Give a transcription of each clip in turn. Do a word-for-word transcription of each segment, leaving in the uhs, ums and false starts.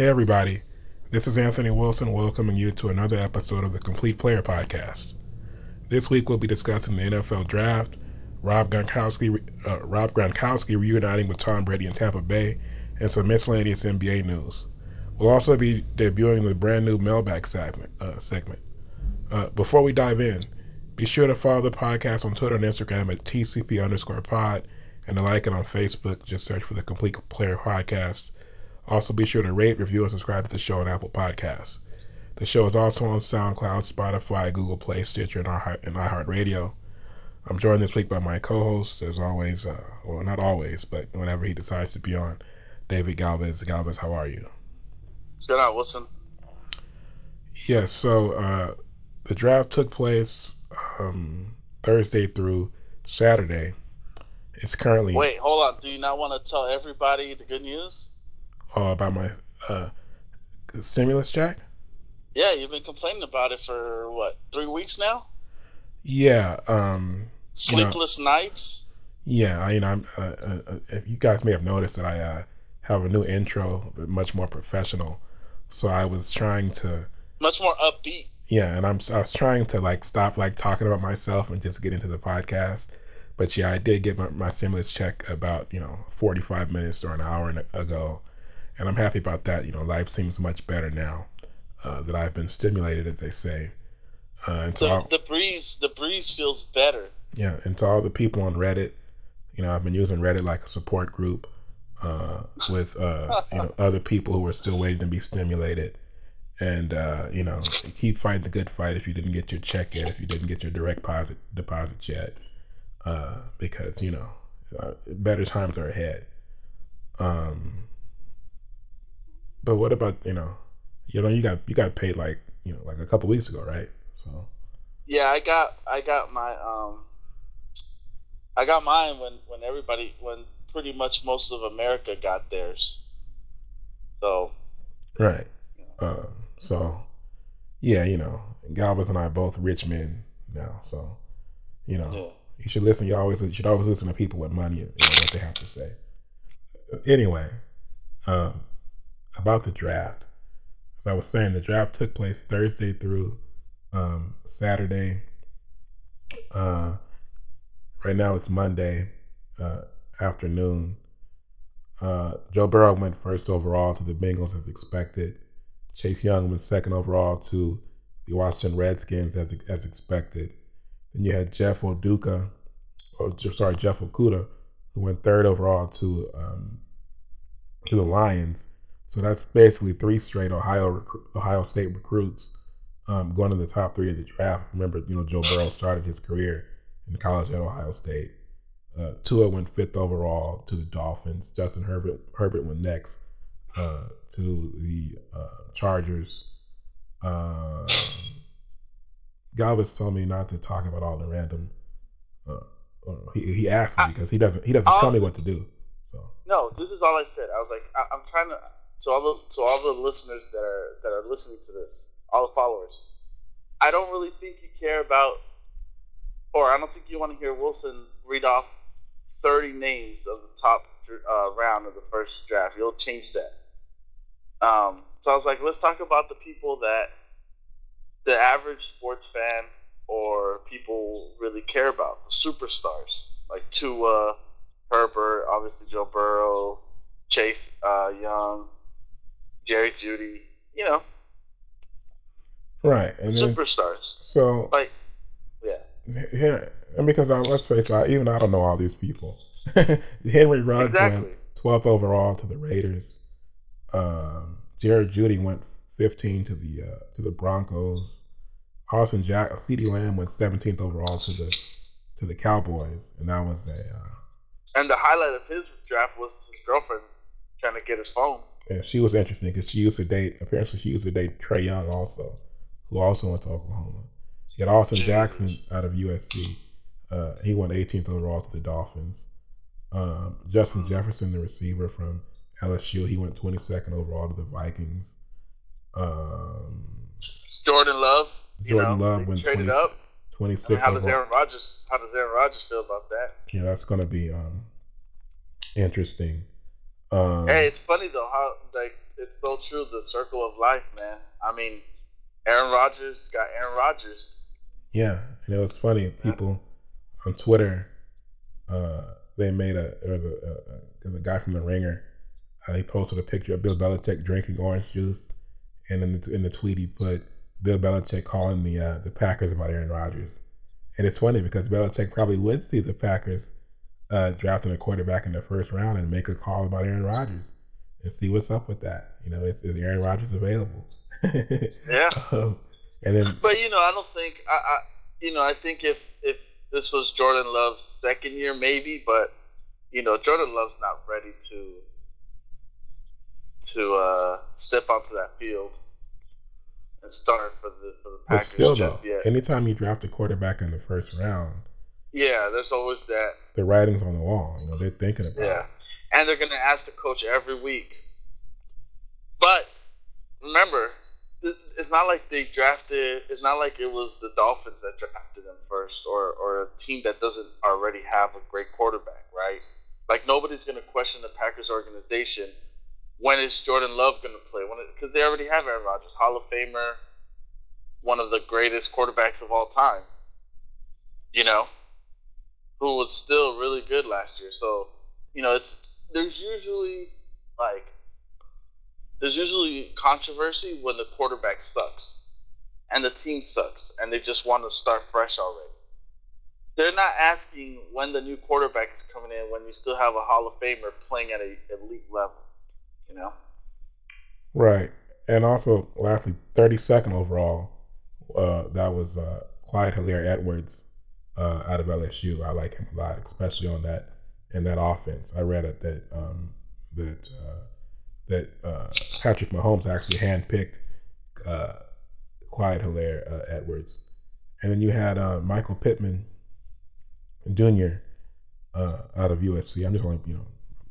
Hey everybody, this is Anthony Wilson welcoming you to another episode of the Complete Player Podcast. This week we'll be discussing the N F L Draft, Rob Gronkowski, uh, Rob Gronkowski reuniting with Tom Brady in Tampa Bay, and some miscellaneous N B A news. We'll also be debuting the brand new mailbag segment. Uh, segment. Uh, before we dive in, be sure to follow the podcast on Twitter and Instagram at T C P underscore pod, and to like it on Facebook. Just search for the Complete Player Podcast. Also, be sure to rate, review, and subscribe to the show on Apple Podcasts. The show is also on SoundCloud, Spotify, Google Play, Stitcher, and iHeartRadio. I'm joined this week by my co-host, as always, uh, well, not always, but whenever he decides to be on, David Galvez. Galvez, how are you? It's good out, Wilson. Yes, yeah, so uh, the draft took place um, Thursday through Saturday. It's currently... Wait, hold on. Do you not want to tell everybody the good news? Oh, about my uh, stimulus check? Yeah, you've been complaining about it for, what, three weeks now? Yeah. Um, Sleepless you know, nights? Yeah, I, you know, I'm, uh, uh, you guys may have noticed that I uh, have a new intro, but much more professional. So I was trying to... Much more upbeat. Yeah, and I'm, I was trying to, like, stop, like, talking about myself and just get into the podcast. But, yeah, I did get my, my stimulus check about, you know, forty-five minutes or an hour ago. And I'm happy about that. You know, life seems much better now uh, that I've been stimulated, as they say. Uh, the, all, the breeze, the breeze feels better. Yeah, and to all the people on Reddit, you know, I've been using Reddit like a support group uh, with uh, you know other people who are still waiting to be stimulated, and uh, you know, keep fighting the good fight. If you didn't get your check yet, if you didn't get your direct deposit deposit yet, uh, because you know, uh, better times are ahead. Um. But what about, you know, you know, you got you got paid like, you know, like a couple weeks ago, right? So yeah, I got I got my um I got mine when, when everybody when pretty much most of America got theirs. So right. You know. Um so yeah, you know, Galvez and I are both rich men now, so you know, yeah. you should listen you always you should always listen to people with money and you know, what they have to say. Anyway, um about the draft, as I was saying, the draft took place Thursday through um, Saturday. Uh, right now it's Monday uh, afternoon. Uh, Joe Burrow went first overall to the Bengals as expected. Chase Young went second overall to the Washington Redskins as as expected. Then you had Jeff Okudah, or sorry Jeff Okudah, who went third overall to um, to the Lions. So that's basically three straight Ohio Ohio State recruits um, going to the top three of the draft. Remember, you know, Joe Burrow started his career in college at Ohio State. Uh, Tua went fifth overall to the Dolphins. Justin Herbert Herbert went next uh, to the uh, Chargers. Uh, Galvez told me not to talk about all the random. Uh, he he asked me because he doesn't he doesn't I, tell me what to do. So no, this is all I said. I was like, I, I'm trying to. To all the to all the listeners that are that are listening to this, all the followers, I don't really think you care about, or I don't think you want to hear Wilson read off thirty names of the top uh, round of the first draft. You'll change that. Um, so I was like, let's talk about the people that the average sports fan or people really care about, the superstars like Tua, Herbert, obviously Joe Burrow, Chase uh, Young. Jerry Jeudy, you know, right? And superstars. Then, so, like, yeah, here, and because I, let's face it, even I don't know all these people. Henry Ruggs exactly. went twelfth overall to the Raiders. Um, Jerry Jeudy went fifteen to the uh, to the Broncos. Austin Jack, CeeDee Lamb went seventeenth overall to the to the Cowboys, and that was a. Uh, and the highlight of his draft was his girlfriend trying to get his phone. And she was interesting because she used to date, apparently she used to date Trey Young also, who also went to Oklahoma. You had Austin Jackson out of U S C. Uh, he went eighteenth overall to the Dolphins. Um, Justin Jefferson, the receiver from L S U, he went twenty-second overall to the Vikings. Um, Jordan Love. Jordan you know, Love went twenty-sixth overall. I mean, how does Aaron Rodgers, how does Aaron Rodgers feel about that? Yeah, that's going to be um, interesting. Um, hey, it's funny though how like it's so true, the circle of life, man. I mean, Aaron Rodgers got Aaron Rodgers. Yeah, and it was funny. People on Twitter, uh, they made a, there was a, a, a guy from The Ringer, uh, he posted a picture of Bill Belichick drinking orange juice, and in the, in the tweet he put Bill Belichick calling the uh, the Packers about Aaron Rodgers. And it's funny because Belichick probably would see the Packers uh, drafting a quarterback in the first round and make a call about Aaron Rodgers and see what's up with that. You know, is, is Aaron Rodgers available? Yeah. Um, and then, but you know, I don't think I, I. You know, I think if if this was Jordan Love's second year, maybe. But you know, Jordan Love's not ready to to uh, step onto that field and start for the for the Packers. But still, though, yet. Anytime you draft a quarterback in the first round, yeah, there's always that. The writing's on the wall. You know, they're thinking about. Yeah, it. And they're gonna ask the coach every week. But remember. It's not like they drafted. It's not like it was the Dolphins that drafted him first, or, or a team that doesn't already have a great quarterback, right? Like nobody's going to question the Packers organization. When is Jordan Love going to play? Because they already have Aaron Rodgers, Hall of Famer, one of the greatest quarterbacks of all time. You know, who was still really good last year. So you know, it's there's usually like. There's usually controversy when the quarterback sucks and the team sucks and they just want to start fresh already. They're not asking when the new quarterback is coming in when you still have a Hall of Famer playing at an elite level, you know? Right. And also, lastly, thirty-second overall, uh, that was uh, Clyde Hilaire-Edwards uh, out of L S U. I like him a lot, especially on that in that offense. I read it that um, that uh, that uh, Patrick Mahomes actually handpicked uh, Clyde Hilaire-Edwards. Uh, and then you had uh, Michael Pittman Junior Uh, out of U S C. I'm just only, you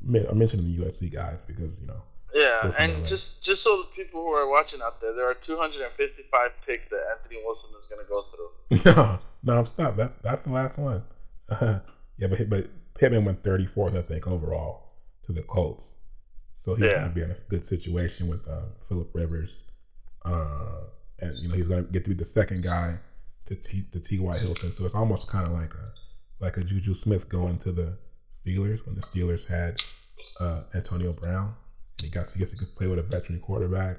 know, I'm mentioning the U S C guys because, you know. Yeah, and just, just so the people who are watching out there, there are two hundred fifty-five picks that Anthony Wilson is going to go through. no, no, I'm stopped. That's, that's the last one. Uh, yeah, but, but Pittman went thirty-fourth, I think, overall to the Colts. So he's yeah. going to be in a good situation with uh, Phillip Rivers, uh, and you know he's going to get to be the second guy to T. to T Y. Hilton. So it's almost kind of like a like a Juju Smith going to the Steelers when the Steelers had uh, Antonio Brown, and he got to get to play with a veteran quarterback,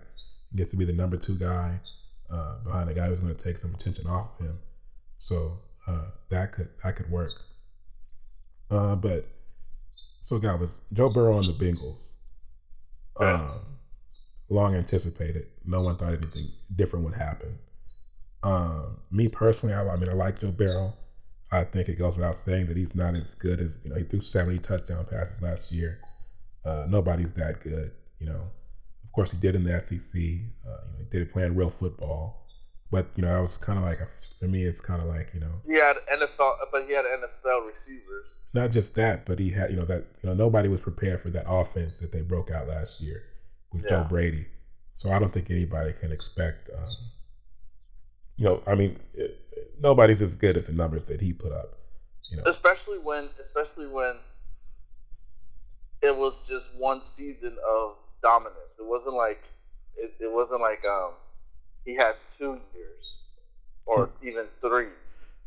he gets to be the number two guy uh, behind a guy who's going to take some attention off of him. So uh, that could that could work. Uh, but so guys, Joe Burrow and the Bengals. Um, long anticipated. No one thought anything different would happen. Um, me personally, I, I mean, I like Joe Burrow. I think it goes without saying that he's not as good as, you know, he threw seventy touchdown passes last year. Uh, nobody's that good, you know. Of course, he did in the S E C. Uh, you know, he did playing real football. But, you know, I was kind of like, a, for me, it's kind of like, you know. He had N F L, but he had N F L receivers. Not just that, but he had, you know, that, you know, nobody was prepared for that offense that they broke out last year with yeah. Joe Brady. So I don't think anybody can expect, um, you know, I mean, it, it, nobody's as good as the numbers that he put up. You know, especially when, especially when it was just one season of dominance. It wasn't like, it, it wasn't like um, he had two years or hmm. even three.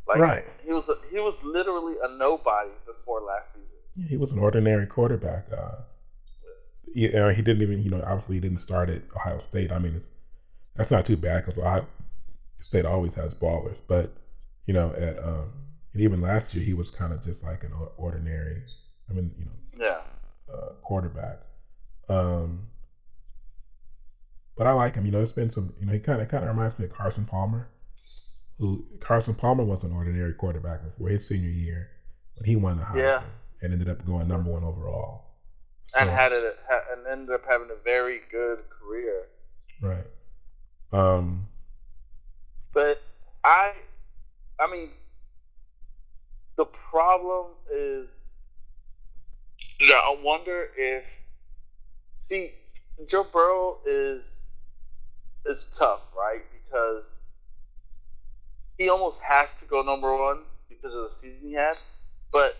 Like, right. He was a, he was literally a nobody before last season. Yeah, he was an ordinary quarterback. Uh, he, uh, he didn't even, you know, obviously he didn't start at Ohio State. I mean, it's, that's not too bad because Ohio State always has ballers. But, you know, at um, and even last year he was kind of just like an ordinary, I mean, you know, yeah, uh, quarterback. Um, but I like him. You know, it's been some, you know, he kind of kind of reminds me of Carson Palmer. Who Carson Palmer was an ordinary quarterback before his senior year when he won the Heisman yeah. and ended up going number one overall. So, and had it and ended up having a very good career. Right. Um. But I, I mean, the problem is that I wonder if see Joe Burrow is is tough, right? Because he almost has to go number one because of the season he had. But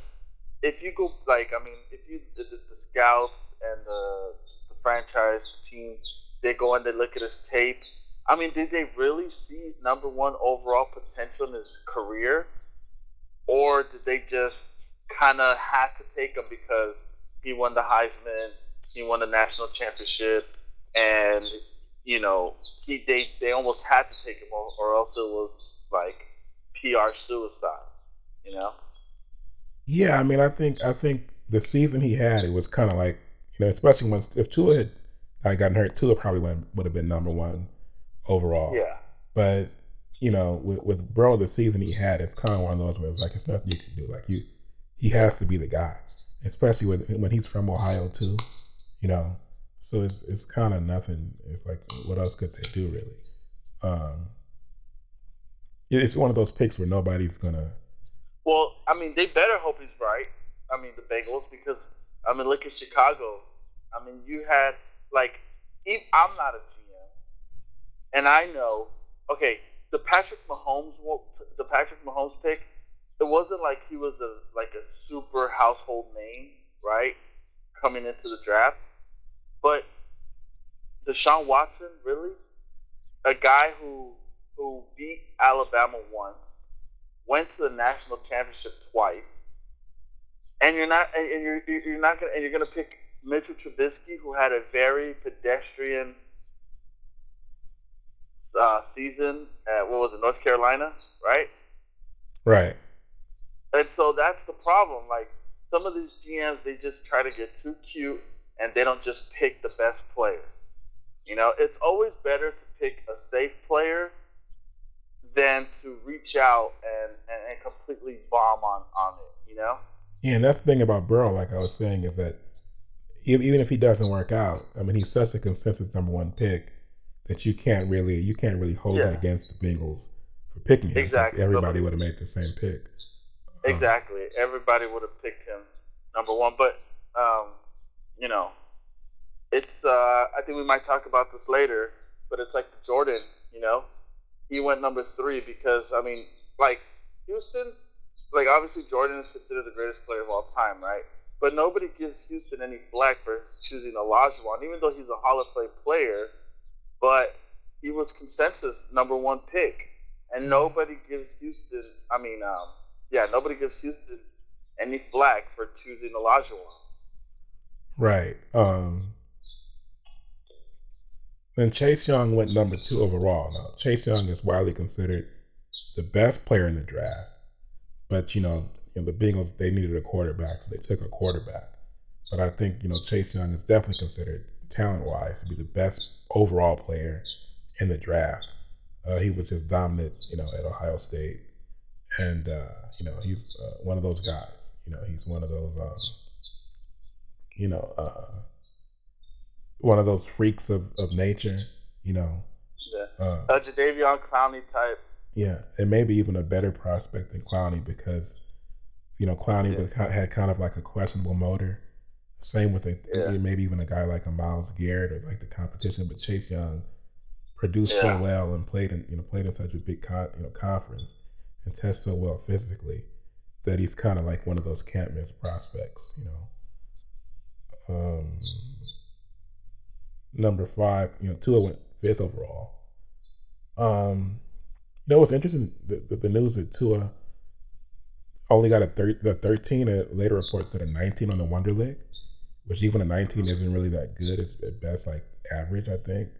if you go, like, I mean, if you the, the scouts and the, the franchise teams. They go and they look at his tape. I mean, did they really see number one overall potential in his career? Or did they just kind of have to take him because he won the Heisman, he won the national championship, and, you know, he they, they almost had to take him, or else it was like P R suicide, you know? Yeah, I mean, I think I think the season he had, it was kind of like, you know, especially when, if Tua had uh, gotten hurt, Tua probably would would have been number one overall. Yeah. But, you know, with, with Burrow, the season he had, it's kind of one of those where it's like, it's nothing you can do. Like, you, he has to be the guy, especially with, when he's from Ohio, too, you know. So it's it's kind of nothing. It's like, what else could they do, really? Um, it's one of those picks where nobody's going to. Well, I mean, they better hope he's right. I mean, the Bengals, because, I mean, look at Chicago. I mean, you had, like, if I'm not a G M, and I know, okay, the Patrick Mahomes, the Patrick Mahomes pick, it wasn't like he was a like a super household name, right, coming into the draft. But Deshaun Watson, really, a guy who who beat Alabama once, went to the national championship twice. And you're not, and you're you're not gonna, and you're gonna pick Mitchell Trubisky, who had a very pedestrian uh, season at, what was it, North Carolina, right? Right. And so that's the problem. Like, some of these G Ms, they just try to get too cute, and they don't just pick the best player. You know, it's always better to pick a safe player than to reach out and, and, and completely bomb on, on it. You know. Yeah, and that's the thing about Burrow, like I was saying, is that even if he doesn't work out, I mean, he's such a consensus number one pick that you can't really you can't really hold yeah. it against the Bengals for picking him. Exactly. Everybody would have made the same pick. Exactly. Um, Everybody would have picked him number one. But, um, you know, it's uh, I think we might talk about this later, but it's like Jordan, you know. He went number three because, I mean, like, Houston – like, obviously, Jordan is considered the greatest player of all time, right? But nobody gives Houston any flack for choosing Olajuwon, even though he's a Hall of Fame player. But he was consensus number one pick. And nobody gives Houston, I mean, um, yeah, nobody gives Houston any flack for choosing Olajuwon. Right. Um, then Chase Young went number two overall. Now, Chase Young is widely considered the best player in the draft. But, you know, you know, the Bengals, they needed a quarterback, so they took a quarterback. But I think, you know, Chase Young is definitely considered, talent-wise, to be the best overall player in the draft. Uh, he was just dominant, you know, at Ohio State. And, uh, you know, he's uh, one of those guys. You know, he's one of those, um, you know, uh, one of those freaks of, of nature, you know. Yeah. Uh, a Jadeveon Clowney type. Yeah, and maybe even a better prospect than Clowney because, you know, Clowney yeah. was, had kind of like a questionable motor. Same with a, yeah. maybe even a guy like a Myles Garrett or like the competition, but Chase Young produced yeah. so well and played in, you know, played in such a big con, you know, conference and tested so well physically that he's kind of like one of those can't miss prospects, you know. Um, number five, you know, Tua went fifth overall. Um. You know what's interesting? The, the, the news that Tua only got a thir- the thirteen, uh, later reports that a nineteen on the Wonderlic, which even a nineteen isn't really that good. It's at best like average, I think.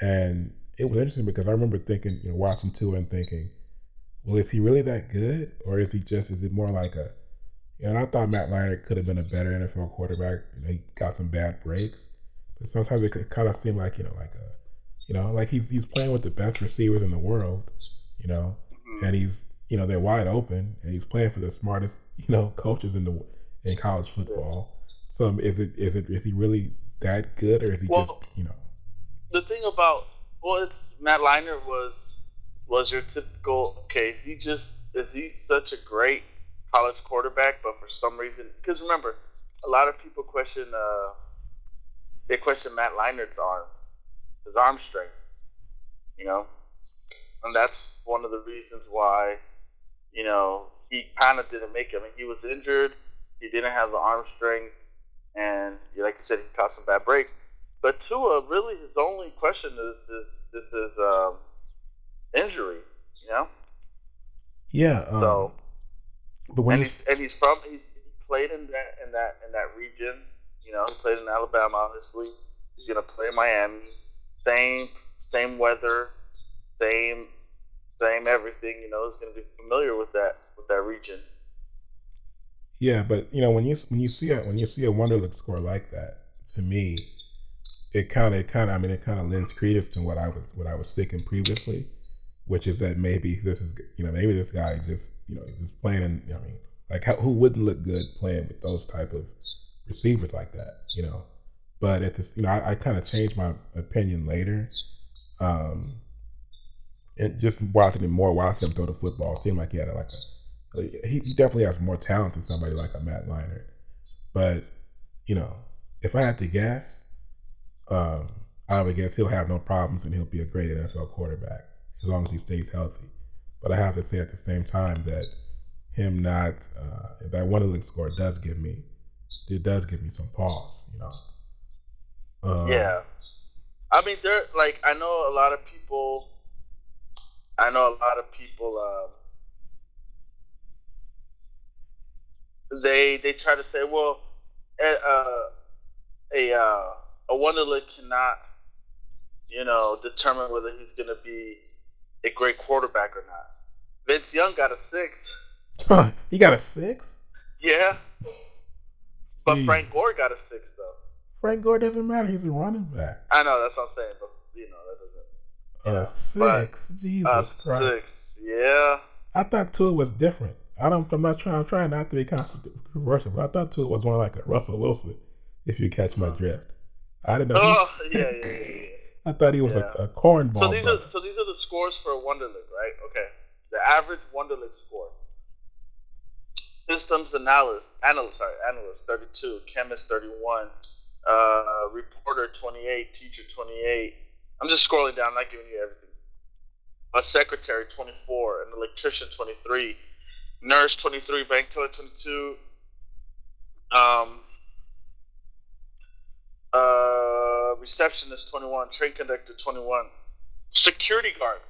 And it was interesting because I remember thinking, you know, watching Tua and thinking, well, is he really that good? Or is he just, is it more like a, you know, and I thought Matt Leinart could have been a better N F L quarterback. You know, he got some bad breaks. But sometimes it could kind of seem like, you know, like a, you know, like he's he's playing with the best receivers in the world, you know, mm-hmm. and he's, you know, they're wide open, and he's playing for the smartest, you know, coaches in the in college football. So is it is it is he really that good, or is he well, just, you know? The thing about well, it's, Matt Leinart was was your typical case. He just is he such a great college quarterback, but for some reason, because remember, a lot of people question uh, they question Matt Leinart's arm. His arm strength, you know, and that's one of the reasons why, you know, he kind of didn't make it. I mean, he was injured, he didn't have the arm strength, and like you said, he caught some bad breaks. But Tua, really, his only question is is, is his um, injury, you know? Yeah. Um, so, but when and he's, he's and he's from he's he played in that in that in that region, you know. He played in Alabama, obviously. He's gonna play in Miami. Same same weather, same same everything, you know. He's gonna be familiar with that with that region. Yeah, but you know, when you when you see a when you see a Wonderlic score like that, to me, it kind of kind of I mean it kind of lends credence to what I was what I was thinking previously, which is that maybe this is you know maybe this guy just you know just playing. In, I mean, like how, who wouldn't look good playing with those type of receivers like that, you know? But at this, you know, I, I kind of changed my opinion later, um, and just watching him more, watching him throw the football, it seemed like he had a, like a he, he definitely has more talent than somebody like a Matt Leinart. But you know, if I had to guess, um, I would guess he'll have no problems and he'll be a great N F L quarterback as long as he stays healthy. But I have to say at the same time that him not uh, that Wonderlic score does give me it does give me some pause, you know. Um, yeah, I mean, there like I know a lot of people. I know a lot of people. Um, they they try to say, well, uh, a uh, a Wonderlic cannot, you know, determine whether he's going to be a great quarterback or not. Vince Young got a six. Huh, he got a six? Yeah. But Jeez. Frank Gore got a six, though. Frank Gore doesn't matter. He's a running back. I know. That's what I'm saying. But, you know, that doesn't. You know, uh, six. But, Jesus uh, Christ. Six. Yeah. I thought Tua was different. I don't, I'm not trying, I'm trying not to be controversial, but I thought Tua was more like a Russell Wilson, if you catch my drift. I didn't know. Oh, he, yeah, yeah, yeah, yeah. I thought he was yeah. a, a cornball. So these brother. are so these are the scores for a Wonderlic, right? Okay. The average Wonderlic score. Systems analyst, analyst, sorry, analyst thirty-two, chemist thirty-one, uh, reporter twenty-eight, teacher twenty-eight. I'm just scrolling down, I'm not giving you everything. A secretary twenty-four, an electrician twenty-three, nurse twenty-three, bank teller twenty-two. Um. Uh, receptionist twenty-one, train conductor twenty-one, security guard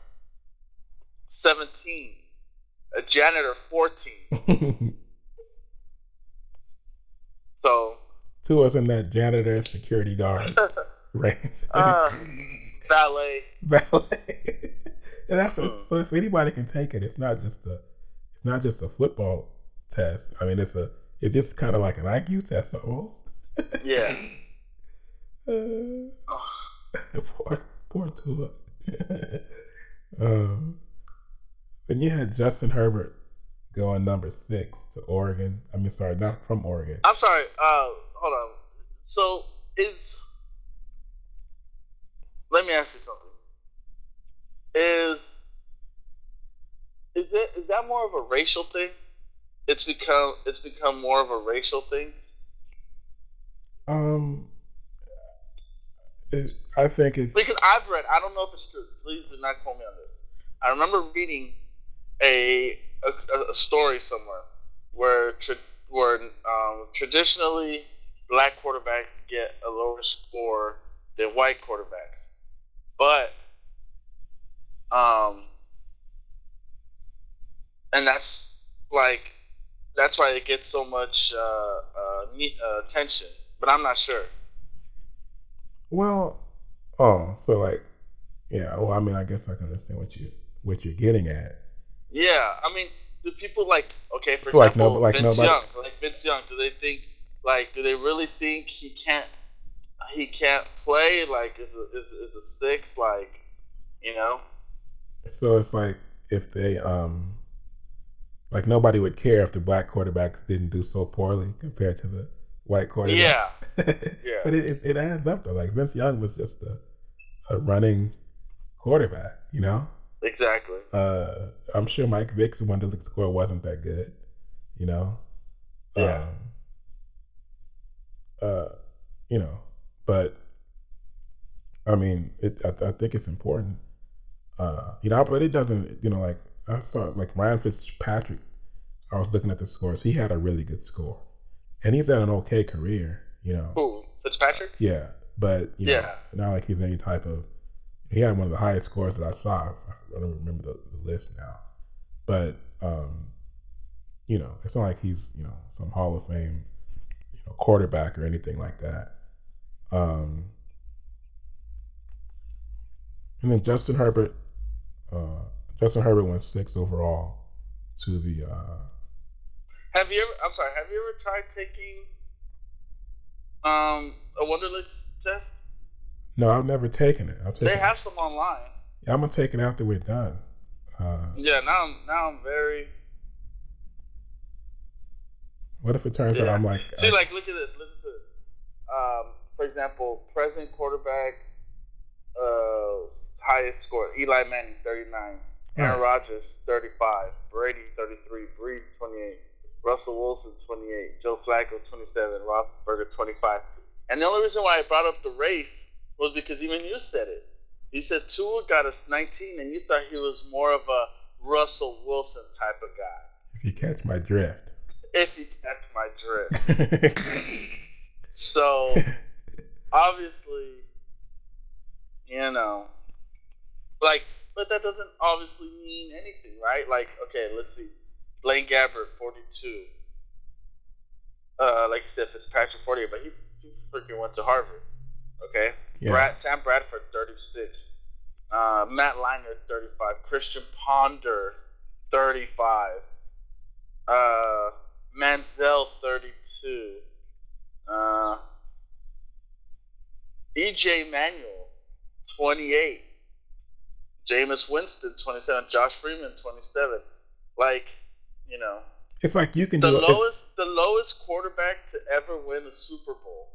seventeen, a janitor fourteen. So two was in that janitor security guard range. uh, valet, valet, and that's hmm. so if anybody can take it, it's not just a, it's not just a football test. I mean, it's a, it's just kind of like an I Q test, almost. Yeah. Uh, poor, poor Tua. um, when you had Justin Herbert going number six to Oregon, I mean, sorry, not from Oregon. I'm sorry. Uh, hold on. So is let me ask you something. Is is that is that more of a racial thing? It's become it's become more of a racial thing. Um. I think it's... Because I've read, I don't know if it's true. Please do not quote me on this. I remember reading a a, a story somewhere where tra- where um, traditionally black quarterbacks get a lower score than white quarterbacks. But, um, and that's like, that's why it gets so much uh, uh, attention. But I'm not sure. Well, oh, so like, yeah. Well, I mean, I guess I can understand what you what you're getting at. Yeah, I mean, do people like okay, for like example, no, like Vince nobody... Young, like Vince Young, do they think like, do they really think he can't he can't play? Like, is a, is is a six? Like, you know. So it's like if they um, like nobody would care if the black quarterbacks didn't do so poorly compared to the white quarterback. Yeah. yeah. But it, it, it adds up though. Like Vince Young was just a, a running quarterback, you know? Exactly. Uh, I'm sure Mike Vick's Wonderlic score wasn't that good, you know? Yeah. Um, uh, you know, but I mean, it, I, I think it's important, uh, you know, but it doesn't, you know, like I saw like Ryan Fitzpatrick, I was looking at the scores. He had a really good score. And he's had an okay career, you know. Who? Fitzpatrick? Yeah. But, you yeah. know, not like he's any type of... He had one of the highest scores that I saw. I don't remember the, the list now. But, um, you know, it's not like he's, you know, some Hall of Fame you know, quarterback or anything like that. Um, and then Justin Herbert... Uh, Justin Herbert went sixth overall to the... Uh, have you ever... I'm sorry. Have you ever tried taking... Um, a Wonderlic test? No, I've never taken it. I've taken they have it. Some online. Yeah, I'm gonna take it after we're done. Uh, yeah, now I'm now I'm very. What if it turns yeah. out I'm like? See, I... like, look at this. Listen to this. Um, for example, present quarterback, uh, highest score: Eli Manning, thirty-nine. Aaron Rodgers, thirty-five. Brady, thirty-three. Breed, twenty-eight. Russell Wilson, twenty-eight. Joe Flacco, twenty-seven. Roethlisberger, twenty-five. And the only reason why I brought up the race was because even you said it. You said Tua got us nineteen, and you thought he was more of a Russell Wilson type of guy. If you catch my drift. If you catch my drift. So, obviously, you know, like, but that doesn't obviously mean anything, right? Like, okay, let's see. Blaine Gabbert, forty-two. Uh, like you said, Fitzpatrick, forty-eight, but he, he freaking went to Harvard. Okay? Yeah. Brad, Sam Bradford, thirty-six. Uh, Matt Leiner, thirty-five. Christian Ponder, thirty-five. Uh, Manziel, thirty-two. Uh, E J Manuel, twenty-eight. Jameis Winston, twenty-seven. Josh Freeman, twenty-seven. Like... You know, it's like you can the do lowest, it. the lowest quarterback to ever win a Super Bowl.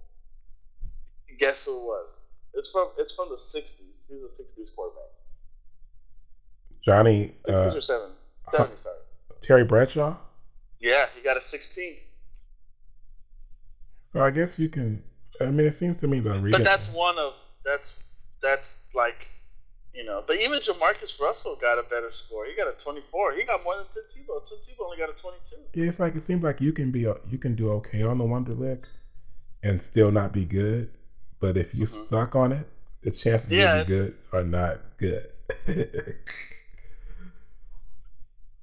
Guess who it was? It's from it's from the sixties. He's a sixties quarterback. Johnny. Sixties uh, or seven? Seventy, uh, sorry. Terry Bradshaw. Yeah, he got a sixteen. So I guess you can. I mean, it seems to me that. But that's one of that's that's like. You know, but even Jamarcus Russell got a better score. He got a twenty-four. He got more than Tim Tebow. Tim Tebow only got a twenty-two. Yeah, it's like it seems like you can be a, you can do okay on the Wonderlic and still not be good. But if you mm-hmm. suck on it, the chances yeah, of you good are not good.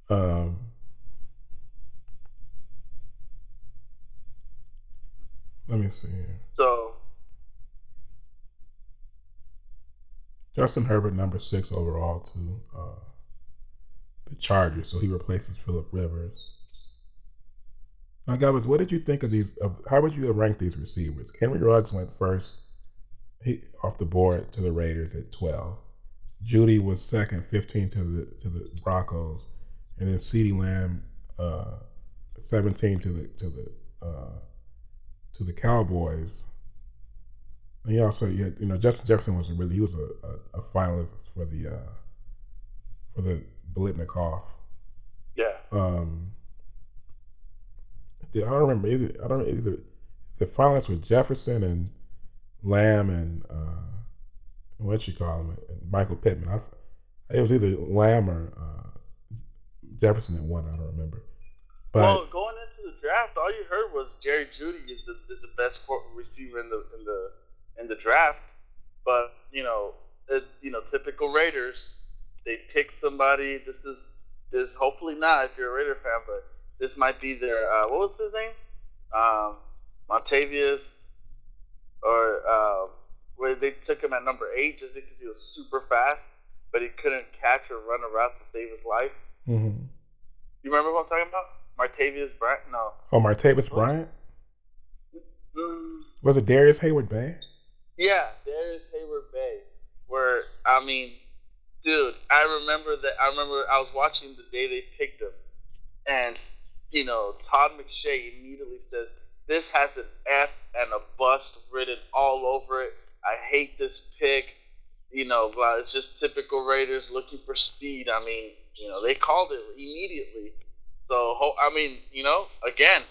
um. Let me see. So. Justin Herbert, number six overall to uh, the Chargers, so he replaces Phillip Rivers. Now, Galvez, what did you think of these? Of, how would you rank these receivers? Henry Ruggs went first he, off the board to the Raiders at twelve. Jeudy was second, fifteen to the to the Broncos, and then CeeDee Lamb, uh, seventeen to the to the uh, to the Cowboys. And he also, you know, Justin Jefferson was really, he was a, a, a finalist for the, uh, for the Biletnikoff. Yeah. Um, I don't remember either, I don't either, the finalists were Jefferson and Lamb and, uh, what you call him, Michael Pittman. I, it was either Lamb or, uh, Jefferson that won, I don't remember. But, well, going into the draft, all you heard was Jerry Jeudy is the, is the best receiver in the, in the, in the draft, but you know, it, you know, typical Raiders, they pick somebody. This is this. Hopefully not if you're a Raider fan, but this might be their. Uh, what was his name? Um, Montavious, or uh, where they took him at number eight just because he was super fast, but he couldn't catch or run a route to save his life. Mm-hmm. You remember what I'm talking about? Martavius Bryant? No. Oh, Martavius Bryant. Mm-hmm. Was it Darius Hayward Bay? Yeah, there's Hayward Bay, where, I mean, dude, I remember that, I remember I was watching the day they picked him, and, you know, Todd McShay immediately says, this has an F and a bust written all over it, I hate this pick, you know, blah, it's just typical Raiders looking for speed, I mean, you know, they called it immediately, so, I mean, you know, again,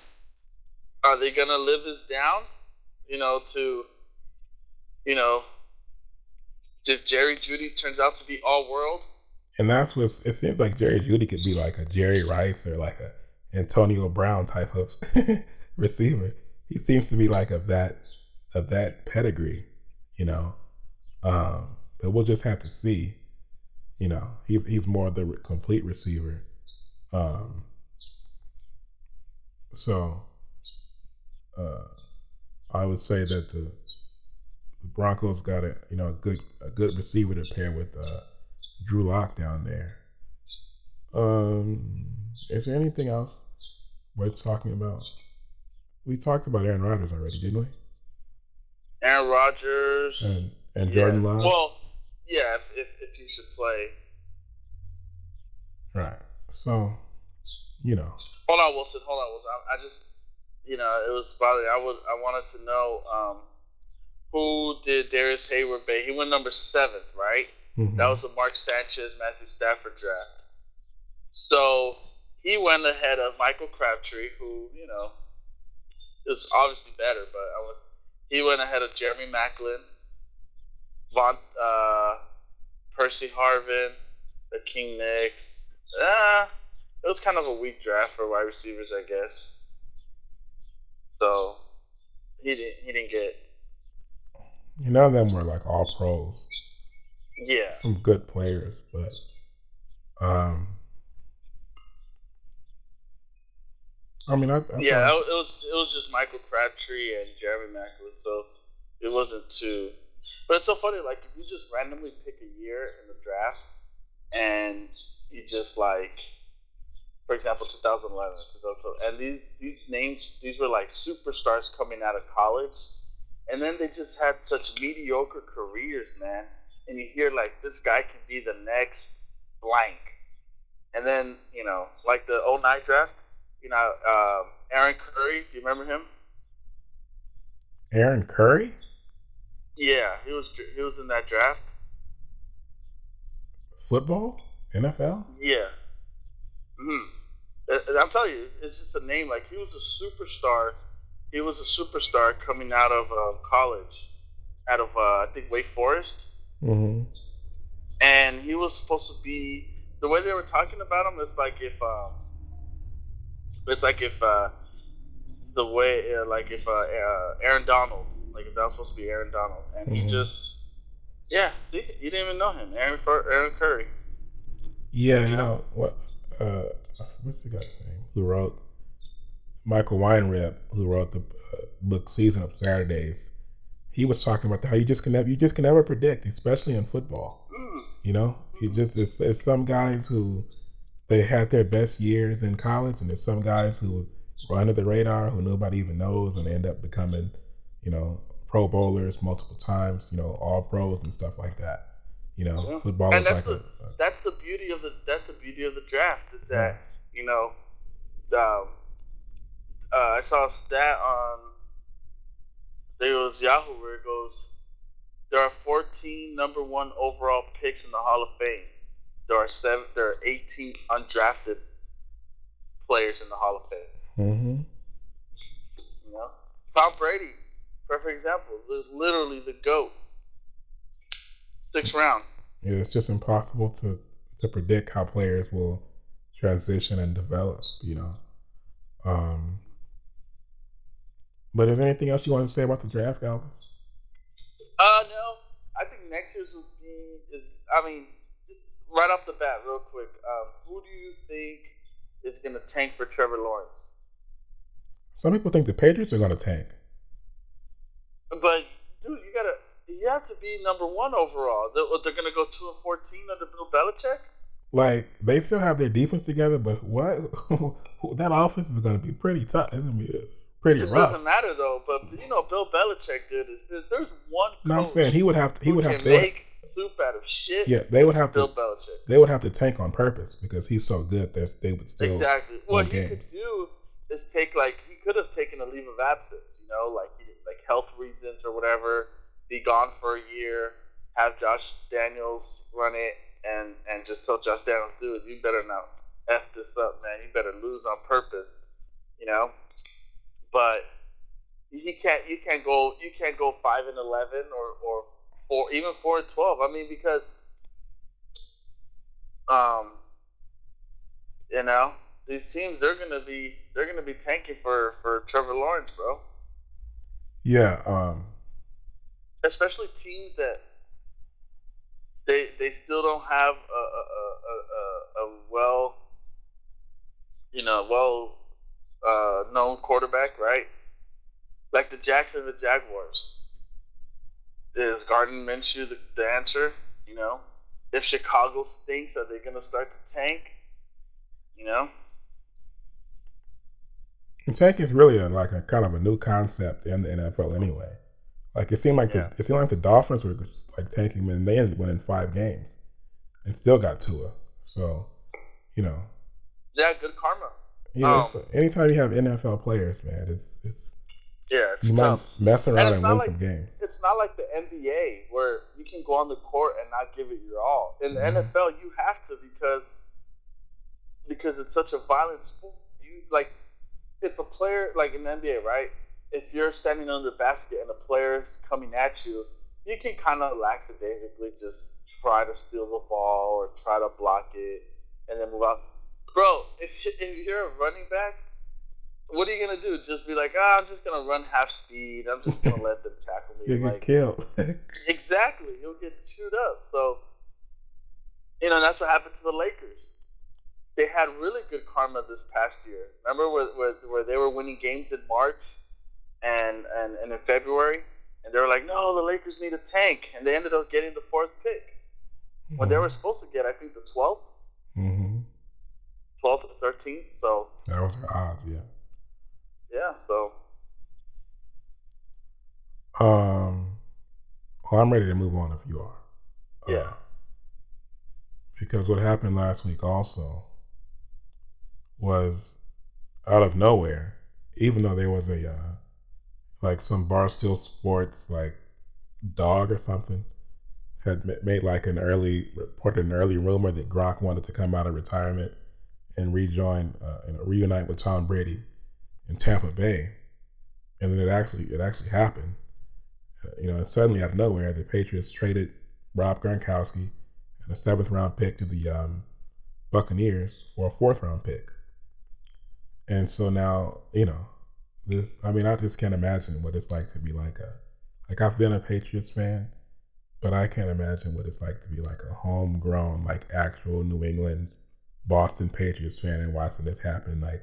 are they going to live this down, you know, to... You know, if Jerry Jeudy turns out to be all world, and that's what it seems like. Jerry Jeudy could be like a Jerry Rice or like a Antonio Brown type of receiver. He seems to be like of that of that pedigree. you know. Um, but we'll just have to see. You know, he's he's more of the re- complete receiver. Um, so uh, I would say that the, the Broncos got a you know a good a good receiver to pair with uh, Drew Lock down there. Um, is there anything else worth talking about? We talked about Aaron Rodgers already, didn't we? Aaron Rodgers and, and Jordan yeah. Love. Well, yeah, if, if if you should play. Right. So, you know. Hold on, Wilson. Hold on, Wilson. I, I just, you know, it was bothering. I would. I wanted to know um, who did Darius Hayward Bay? He went number seventh, right? Mm-hmm. That was the Mark Sanchez, Matthew Stafford draft. So he went ahead of Michael Crabtree, who, you know, is obviously better, but I was. He went ahead of Jeremy Maclin, Von, uh, Percy Harvin, Akeem Nicks. Ah, it was kind of a weak draft for wide receivers, I guess. So he didn't. He didn't get. You know, them were like all pros. Yeah. Some good players, but um. I mean, I, I yeah, thought... it was it was just Michael Crabtree and Jeremy Maclin, so it wasn't too. But it's so funny, like if you just randomly pick a year in the draft, and you just like, for example, twenty eleven, and these these names, these were like superstars coming out of college, and then they just had such mediocre careers, man. And you hear like this guy can be the next blank, and then you know, like the oh nine draft. You know, uh, Aaron Curry, do you remember him? Aaron Curry? Yeah, he was he was in that draft. Football? N F L? Yeah. Mm-hmm. And I'm telling you, it's just a name. Like, he was a superstar. He was a superstar coming out of uh, college, out of, uh, I think, Wake Forest. Mm-hmm. And he was supposed to be, the way they were talking about him, it's like if... Um, It's like if uh, the way, uh, like if uh, uh, Aaron Donald, like if that was supposed to be Aaron Donald, and mm-hmm. he just, yeah, see, you didn't even know him, Aaron Aaron Curry. Yeah, you, you know, know what? Uh, what's the guy's name? Who wrote Michael Weinreb? Who wrote the uh, book Season of Saturdays? He was talking about how you just can never, you just can never predict, especially in football. Mm. You know, you mm. just it's, it's some guys who. They had their best years in college, and there's some guys who were under the radar who nobody even knows, and they end up becoming, you know, Pro Bowlers multiple times, you know, all pros and stuff like that. You know, yeah. Football and is that's like the, a, a that's the beauty of the that's the beauty of the draft is that yeah. you know, um, uh, I saw a stat on I think it was Yahoo where it goes there are fourteen number one overall picks in the Hall of Fame. There are seven. There are eighteen undrafted players in the Hall of Fame. Mm-hmm. You know, Tom Brady, perfect example, is literally the GOAT. Sixth round. Yeah, it's just impossible to, to predict how players will transition and develop. You know. Um. But is there anything else you want to say about the draft, Galvez? Uh no, I think next year's will be. Is I mean. Right off the bat, real quick, um, who do you think is going to tank for Trevor Lawrence? Some people think the Patriots are going to tank. But, dude, you gotta, you have to be number one overall. They're, they're going to go two and fourteen under Bill Belichick? Like, they still have their defense together, but what? That offense is going to be pretty tough. It's going to be pretty it rough. It doesn't matter, though. But, you know, Bill Belichick, dude, there's one coach no, I'm saying, he would have to, he would have to make... soup out of shit. Yeah, they would have to. Belichick. They would have to tank on purpose because he's so good that they would still. Exactly. What he could do is take like he could have taken a leave of absence, you know, like like health reasons or whatever. Be gone for a year. Have Josh Daniels run it, and and just tell Josh Daniels, dude, you better not f this up, man. You better lose on purpose, you know. But he can't. You can't go. You can't go five and eleven or or. Or even four and twelve. I mean, because, um, you know, these teams they're gonna be they're gonna be tanking for, for Trevor Lawrence, bro. Yeah. Um. especially teams that they they still don't have a a, a, a well you know well uh, known quarterback, right? Like the Jacksonville Jaguars. Is Gardner Minshew the, the answer? You know, if Chicago stinks, are they going to start to tank? You know, and tank is really a, like a kind of a new concept in the N F L anyway. Like it seemed like yeah. the, it seemed like the Dolphins were like tanking, and they ended up winning five games, and still got Tua. So, you know, yeah, good karma. Yeah, um, so anytime you have N F L players, man, it's it's yeah, it's you tough. Might mess around and, and win like, some games. It's not like the N B A where you can go on the court and not give it your all. In the mm-hmm. N F L, you have to because because it's such a violent sport. You like it's a player like in the N B A, right? If you're standing under the basket and a player's coming at you, you can kind of lackadaisically just try to steal the ball or try to block it and then move out. Bro, if, if you're a running back, what are you going to do? Just be like, ah, oh, I'm just going to run half speed. I'm just going to let them tackle me. You'll like, get killed. Exactly. You'll get chewed up. So, you know, that's what happened to the Lakers. They had really good karma this past year. Remember where, where, where they were winning games in March? And, and and in February, and they were like, no, the Lakers need a tank, and they ended up getting the fourth pick mm-hmm. when they were supposed to get, I think, the twelfth, mm-hmm. twelfth or thirteenth. So that was their odds, yeah. Yeah, so. Um, well, I'm ready to move on if you are. Yeah. Uh, because what happened last week also was out of nowhere, even though there was a. Uh, like some Barstool Sports like dog or something had made like an early reported an early rumor that Gronk wanted to come out of retirement and rejoin uh, and reunite with Tom Brady in Tampa Bay, and then it actually it actually happened. Uh, you know, and suddenly out of nowhere, the Patriots traded Rob Gronkowski and a seventh round pick to the um, Buccaneers for a fourth round pick, and so now you know. This, I mean, I just can't imagine what it's like to be like a, like I've been a Patriots fan, but I can't imagine what it's like to be like a homegrown, like actual New England, Boston Patriots fan and watching this happen like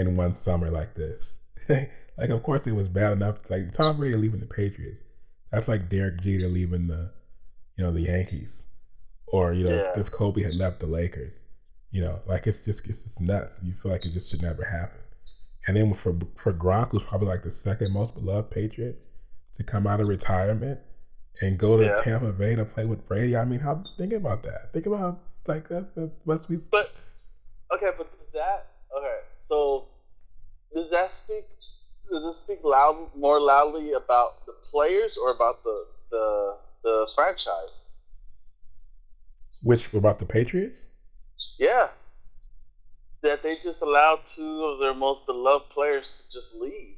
in one summer like this. Like, of course it was bad enough. Like Tom Brady leaving the Patriots, that's like Derek Jeter leaving the, you know, the Yankees, or you know, yeah. if Kobe had left the Lakers, you know, like it's just it's just nuts. You feel like it just should never happen. And then for for Gronk, who's probably like the second most beloved Patriot, to come out of retirement and go to yeah. Tampa Bay to play with Brady, I mean, how think about that? Think about like that. that must be. But okay, but does that okay? So does that speak? Does this speak loud more loudly about the players or about the the the franchise? Which about the Patriots? Yeah. That they just allowed two of their most beloved players to just leave.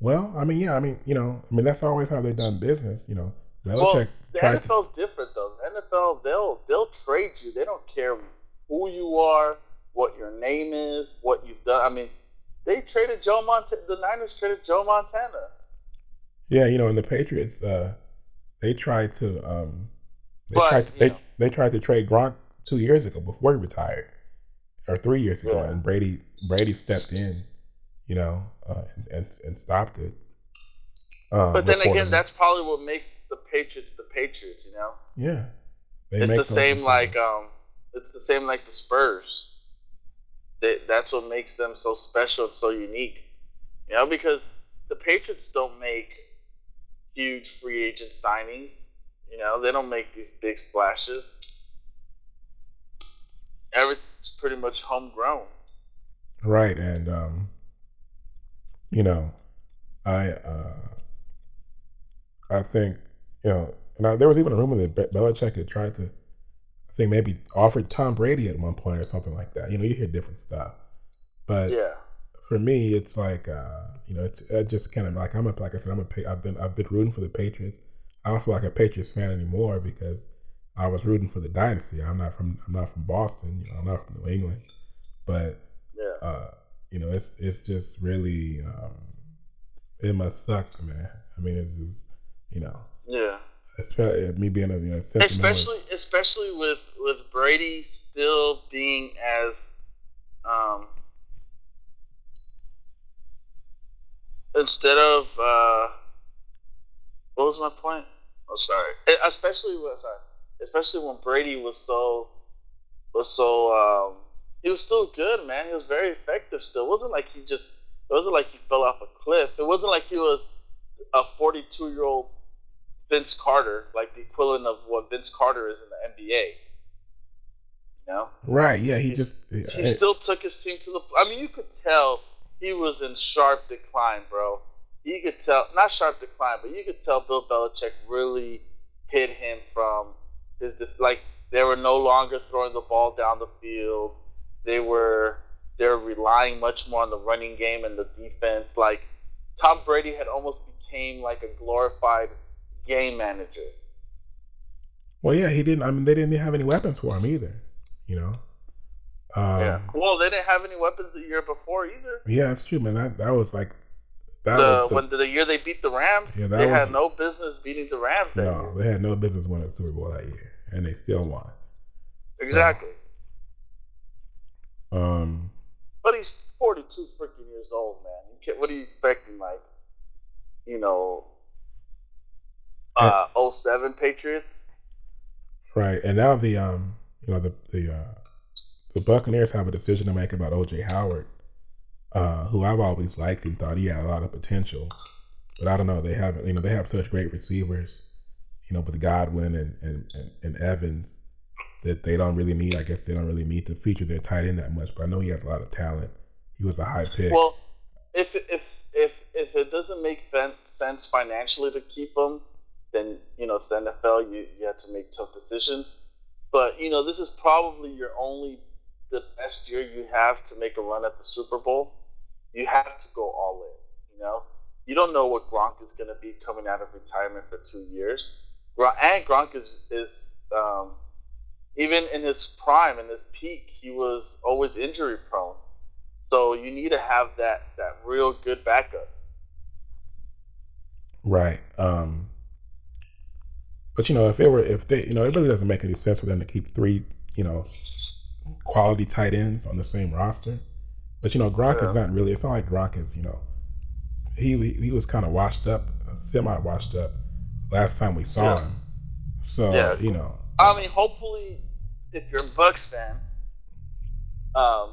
Well, I mean, yeah, I mean, you know, I mean, that's always how they've done business, you know. Belichick well, the N F L's to... different, though. The N F L, they'll they'll trade you. They don't care who you are, what your name is, what you've done. I mean, they traded Joe Montana. The Niners traded Joe Montana. Yeah, you know, and the Patriots, uh, they tried to, um, they but, tried to, they, know. they tried to trade Gronk. Two years ago, before he retired, or three years ago, yeah. and Brady Brady stepped in, you know, uh, and, and and stopped it. Um, but then again, him. that's probably what makes the Patriots the Patriots, you know. Yeah, they it's make the same decisions. like um, it's the same like the Spurs. They, that's what makes them so special, and so unique, you know, because the Patriots don't make huge free agent signings, you know, they don't make these big splashes. Everything's pretty much homegrown. Right, and, um, you know, I uh, I think, you know, and I, there was even a rumor that Be- Belichick had tried to, I think maybe offered Tom Brady at one point or something like that. You know, you hear different stuff. But yeah. for me, it's like, uh, you know, it's I just kind of like, I'm a, like I said, I'm a, I've been, I've been rooting for the Patriots. I don't feel like a Patriots fan anymore because I was rooting for the dynasty. I'm not from I'm not from Boston. You know, I'm not from New England, but yeah. uh, you know, it's it's just really um, it must suck, man. I mean, it's just, you know. Yeah. Especially me being a, you know, especially especially with, with Brady still being as um instead of uh what was my point? Oh, sorry. Especially with sorry. Especially when Brady was so was so um he was still good, man. He was very effective still. It wasn't like he just it wasn't like he fell off a cliff. It wasn't like he was a forty-two-year-old Vince Carter, like the equivalent of what Vince Carter is in the N B A. You know? Right, yeah. He He's, just he, he still took his team to the – I mean, you could tell he was in sharp decline, bro. You could tell – not sharp decline, but you could tell Bill Belichick really hit him from his – like, they were no longer throwing the ball down the field. They were – they were relying much more on the running game and the defense. Like, Tom Brady had almost became like a glorified – game manager. Well, yeah, he didn't. I mean, they didn't have any weapons for him either, you know. Um, yeah. Well, they didn't have any weapons the year before either. Yeah, that's true, man. That that was like that the, was the, when the, the year they beat the Rams. Yeah, that they was, had no business beating the Rams. That no, year. They had no business winning the Super Bowl that year, and they still won. Exactly. So, um. But he's forty-two freaking years old, man. You what are you expecting, like, you know? Uh, oh seven Patriots, right? And now the um, you know the the uh, the Buccaneers have a decision to make about O J Howard, uh, who I've always liked and thought he had a lot of potential, but I don't know. They haven't, you know, they have such great receivers, you know, with Godwin and and, and, and Evans that they don't really need. I guess they don't really need to feature their tight end that much. But I know he has a lot of talent. He was a high pick. Well, if if if if it doesn't make sense financially to keep him, then, you know, it's the N F L, you, you have to make tough decisions. But, you know, this is probably your only, the best year you have to make a run at the Super Bowl. You have to go all in, you know. You don't know what Gronk is going to be coming out of retirement for two years. And Gronk is, is um, even in his prime, in his peak, he was always injury prone. So you need to have that, that real good backup. Right. Um But, you know, if it were, if they, you know, it really doesn't make any sense for them to keep three, you know, quality tight ends on the same roster. But, you know, Gronk yeah. is not really, it's not like Gronk is, you know, he he was kind of washed up, semi-washed up last time we saw yeah. him. So, yeah. you know. I mean, hopefully, if you're a Bucs fan, um,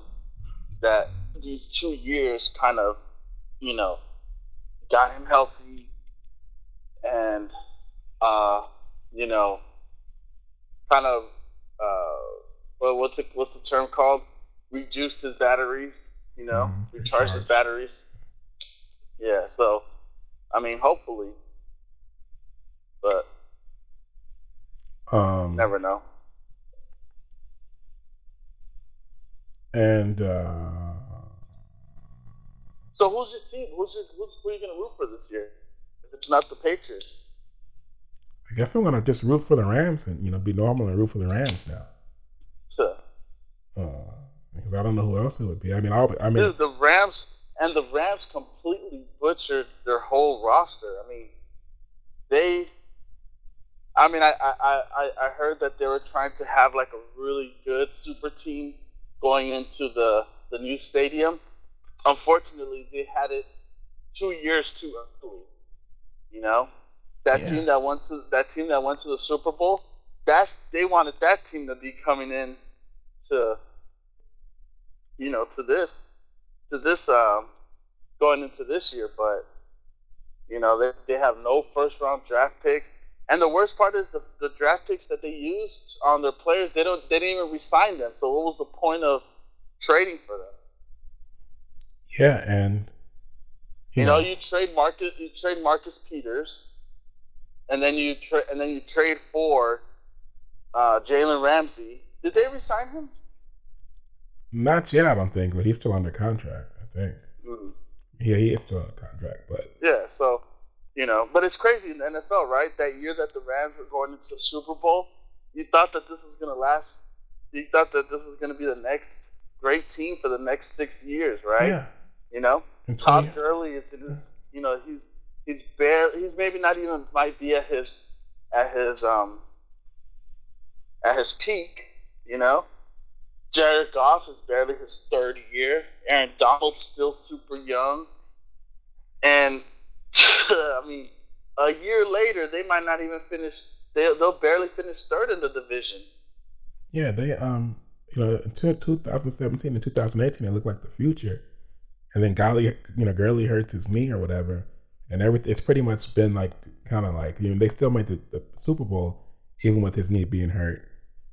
that these two years kind of, you know, got him healthy and, uh, you know, kind of, uh, well, what's it, what's the term called? Reduced his batteries, you know, mm-hmm. recharged his batteries. Yeah, so, I mean, hopefully, but um, never know. And uh, so, who's your team? Who's your, who's, who are you gonna root for this year? If it's not the Patriots. I guess I'm gonna just root for the Rams and, you know, be normal and root for the Rams now. Sure. Uh, because I don't know who else it would be. I mean, I'll be, I mean, dude, the Rams and the Rams completely butchered their whole roster. I mean, they. I mean, I, I, I, I heard that they were trying to have like a really good super team going into the the new stadium. Unfortunately, they had it two years too early. You know. That yeah. team that went to that team that went to the Super Bowl, that's they wanted that team to be coming in to, you know, to this, to this um, going into this year. But, you know, they they have no first round draft picks, and the worst part is the the draft picks that they used on their players. They don't they didn't even re-sign them. So what was the point of trading for them? Yeah, and you, you know, know you trade Marcus you trade Marcus Peters. And then you tra- and then you trade for uh, Jalen Ramsey. Did they resign him? Not yet, I don't think. But he's still under contract, I think. Mm-hmm. Yeah, he is still under contract, but yeah. So, you know, but it's crazy in the N F L, right? That year that the Rams were going into the Super Bowl, you thought that this was gonna last. You thought that this was gonna be the next great team for the next six years, right? Yeah. You know, Todd Gurley is in his you know, he's he's barely, he's maybe not even might be at his at his um at his peak, you know. Jared Goff is barely his third year. Aaron Donald's still super young. And, I mean, a year later, they might not even finish. They'll, they'll barely finish third in the division. Yeah, they, um, you know, until two thousand seventeen and two thousand eighteen, it looked like the future. And then Golly, you know, Gurley hurts his knee or whatever. And everything, it's pretty much been like, kind of like, you know, they still made the, the Super Bowl, even with his knee being hurt.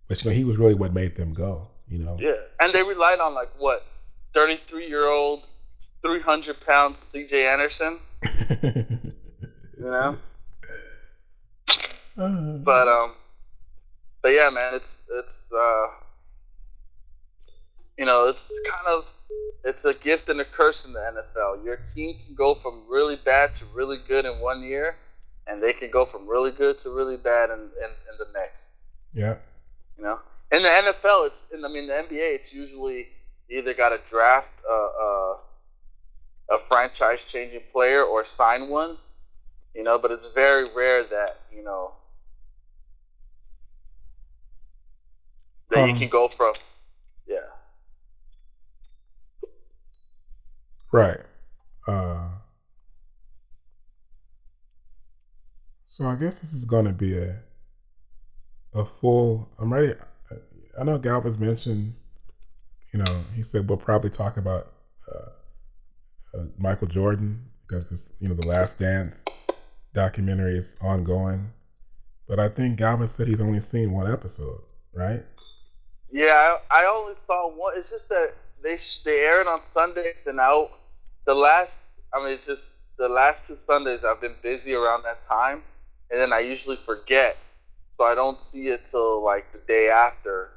But, you know, he was really what made them go. You know? Yeah, and they relied on, like, what, thirty-three-year-old, three hundred pound C J Anderson? You know? Uh, but, um, but yeah, man, it's, it's, uh, you know, it's kind of, it's a gift and a curse in the N F L. Your team can go from really bad to really good in one year, and they can go from really good to really bad in, in, in the next. Yeah. You know? In the N F L, it's in, I mean, the N B A, it's usually you either got to draft a, a, a franchise-changing player or sign one, you know, but it's very rare that, you know, that um, you can go from, yeah. Right. Uh, so I guess this is going to be a, a full, I'm ready. I know Galvez mentioned, you know, he said we'll probably talk about uh, uh, Michael Jordan because, it's, you know, the Last Dance documentary is ongoing. But I think Galvez said he's only seen one episode, right? Yeah, I, I only saw one. It's just that they they aired on Sundays, and I, the last, I mean, it's just the last two Sundays I've been busy around that time, and then I usually forget. So I don't see it till like the day after.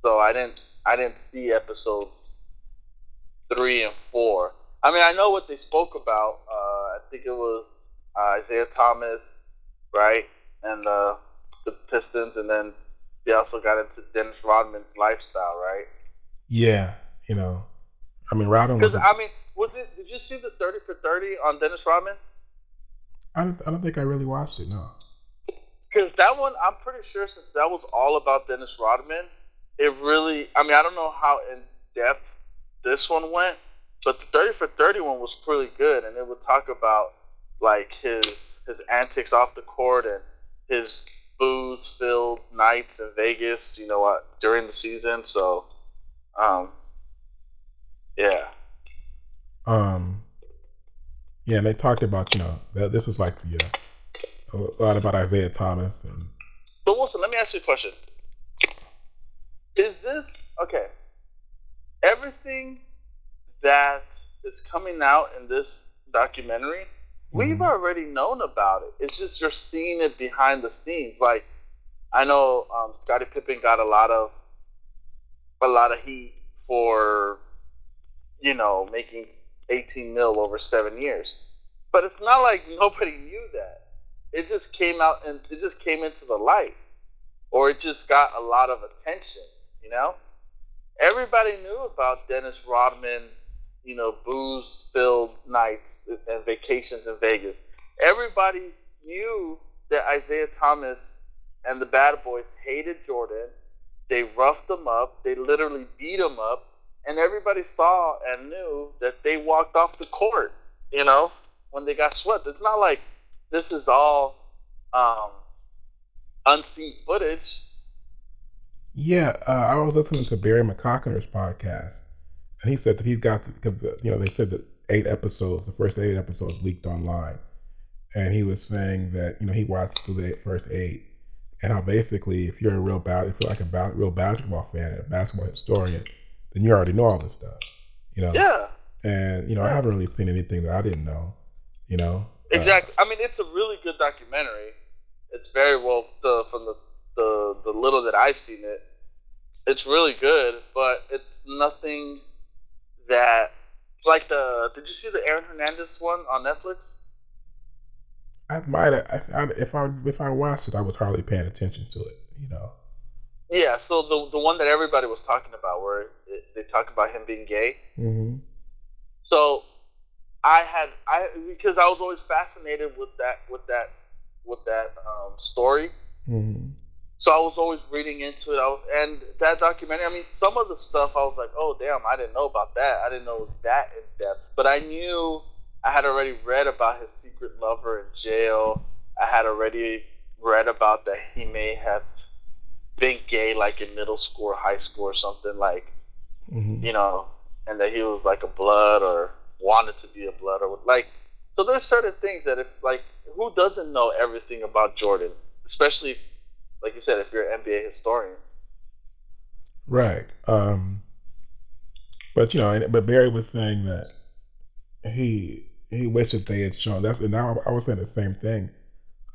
So I didn't I didn't see episodes three and four. I mean, I know what they spoke about. Uh, I think it was uh, Isaiah Thomas, right? And uh, the Pistons, and then they also got into Dennis Rodman's lifestyle, right? Yeah, you know. I mean, Rodman was... I mean, was it, did you see the thirty for thirty on Dennis Rodman? I don't, I don't think I really watched it, no. Because that one, I'm pretty sure since that was all about Dennis Rodman, it really, I mean, I don't know how in-depth this one went, but the thirty for thirty one was pretty good, and it would talk about, like, his his antics off the court and his booze-filled nights in Vegas, you know, uh, during the season, so, um, yeah. Um, yeah, and they talked about, you know, that this was like the... Uh, a lot about Isaiah Thomas. And... So, Wilson, let me ask you a question. Is this, okay, everything that is coming out in this documentary, mm-hmm. we've already known about it. It's just you're seeing it behind the scenes. Like, I know um, Scottie Pippen got a lot of a lot of heat for, you know, making eighteen mil over seven years. But it's not like nobody knew that. It just came out and it just came into the light, or it just got a lot of attention. You know, everybody knew about Dennis Rodman's, you know, booze-filled nights and vacations in Vegas. Everybody knew that Isaiah Thomas and the Bad Boys hated Jordan. They roughed him up. They literally beat him up, and everybody saw and knew that they walked off the court. You know, when they got swept, it's not like. This is all um, unseen footage. Yeah, uh, I was listening to Barry McCockner's podcast, and he said that he's got, the, you know, they said that eight episodes, the first eight episodes leaked online, and he was saying that, you know, he watched through the first eight, and how basically, if you're a real ba- if you're like a ba- real basketball fan and a basketball historian, then you already know all this stuff, you know. Yeah. And you know, yeah. I haven't really seen anything that I didn't know, you know. Exactly. I mean, it's a really good documentary. It's very well the, from the, the the little that I've seen it. It's really good, but it's nothing that like the. Did you see the Aaron Hernandez one on Netflix? I might have. I, I, if I if I watched it, I was hardly paying attention to it. You know. Yeah. So the the one that everybody was talking about, where it, they talk about him being gay. Mm-hmm. So. I had I because I was always fascinated with that with that with that um, story. Mm-hmm. So I was always reading into it. I was, and that documentary, I mean, some of the stuff I was like, oh, damn, I didn't know about that. I didn't know it was that in-depth. But I knew I had already read about his secret lover in jail. I had already read about that he may have been gay, like, in middle school or high school or something, like, mm-hmm. you know, and that he was, like, a blood or wanted to be a blood or, like, so there's certain things that if, like, who doesn't know everything about Jordan, especially if, like you said, if you're an N B A historian. Right. Um, but, you know, and, but Barry was saying that he he wished that they had shown that. And now I was saying the same thing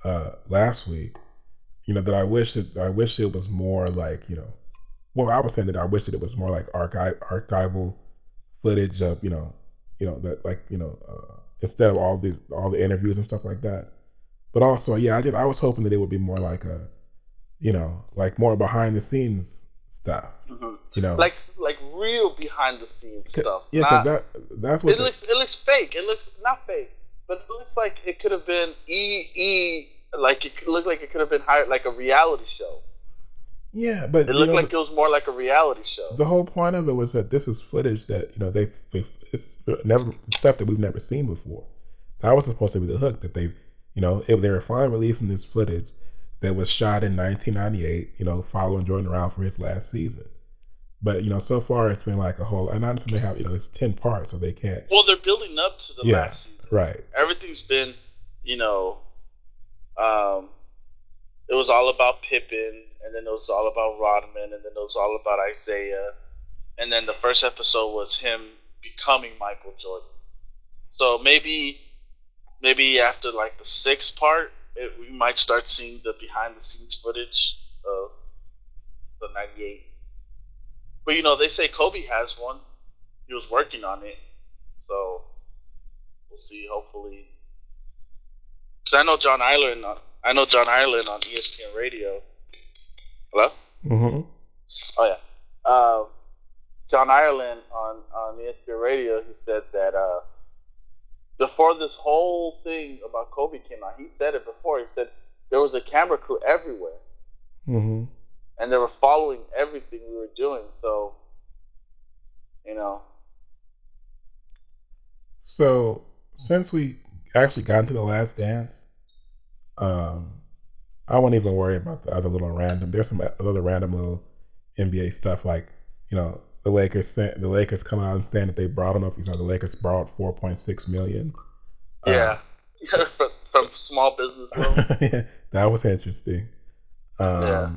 uh, last week, you know, that I wish that I wish it was more like, you know, well, I was saying that I wish that it was more like archive, archival footage of, you know, you know, that like, you know, uh, instead of all these, all the interviews and stuff like that. But also, yeah, I just, I was hoping that it would be more like a, you know, like more behind the scenes stuff. Mm-hmm. You know, like like real behind the scenes stuff. Yeah, not, that that's what it the, looks. It looks fake. It looks not fake, but it looks like it could have been e e like it looked like it could have been hired like a reality show. Yeah, but it looked know, like the, it was more like a reality show. The whole point of it was that this is footage that you know they they it's never stuff that we've never seen before. That was supposed to be the hook that they you know if they were finally releasing this footage. That was shot in nineteen ninety-eight, you know, following Jordan around for his last season. But, you know, so far it's been like a whole, and honestly they have, you know, it's ten parts, so they can't. Well, they're building up to the yeah, last season. Right. Everything's been, you know, um, it was all about Pippen, and then it was all about Rodman, and then it was all about Isaiah, and then the first episode was him becoming Michael Jordan. So maybe, maybe after like the sixth part, It, we might start seeing the behind-the-scenes footage of the ninety-eight. But, you know, they say Kobe has one. He was working on it. So, we'll see, hopefully. Because I know John Ireland on, I know John Ireland on E S P N Radio. Hello? Mm-hmm. Oh, yeah. Uh, John Ireland on, on E S P N Radio, he said that... Uh, Before this whole thing about Kobe came out, he said it before. He said there was a camera crew everywhere, mm-hmm. and they were following everything we were doing. So, you know. So since we actually got into the Last Dance, um, I won't even worry about the other little random. There's some other random little N B A stuff, like you know. The Lakers sent, the Lakers come out and saying that they brought enough. You know, the Lakers borrowed four point six million dollars. Yeah, um, from, from small business loans. Yeah, that was interesting. Um, yeah.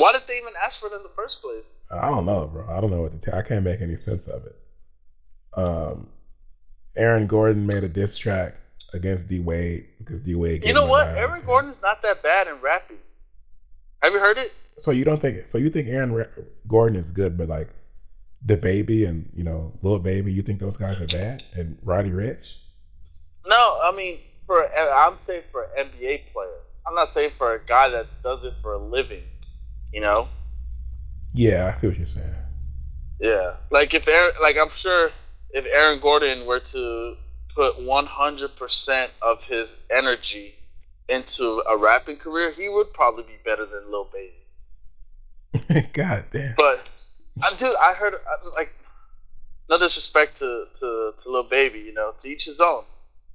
Why did they even ask for it in the first place? I don't know, bro. I don't know what to tell. I can't make any sense of it. Um, Aaron Gordon made a diss track against D Wade because D Wade. You know what? Aaron Gordon's not that bad in rapping. Have you heard it? So you don't think? So you think Aaron Ra- Gordon is good, but like. The Baby and, you know, Lil Baby, you think those guys are bad? And Roddy Ricch? No, I mean, for I'm saying for an N B A player. I'm not saying for a guy that does it for a living, you know? Yeah, I see what you're saying. Yeah. Like, if Aaron, like I'm sure if Aaron Gordon were to put one hundred percent of his energy into a rapping career, he would probably be better than Lil Baby. God damn. But... I do. I heard like no disrespect to, to, to Lil Baby, you know, to each his own.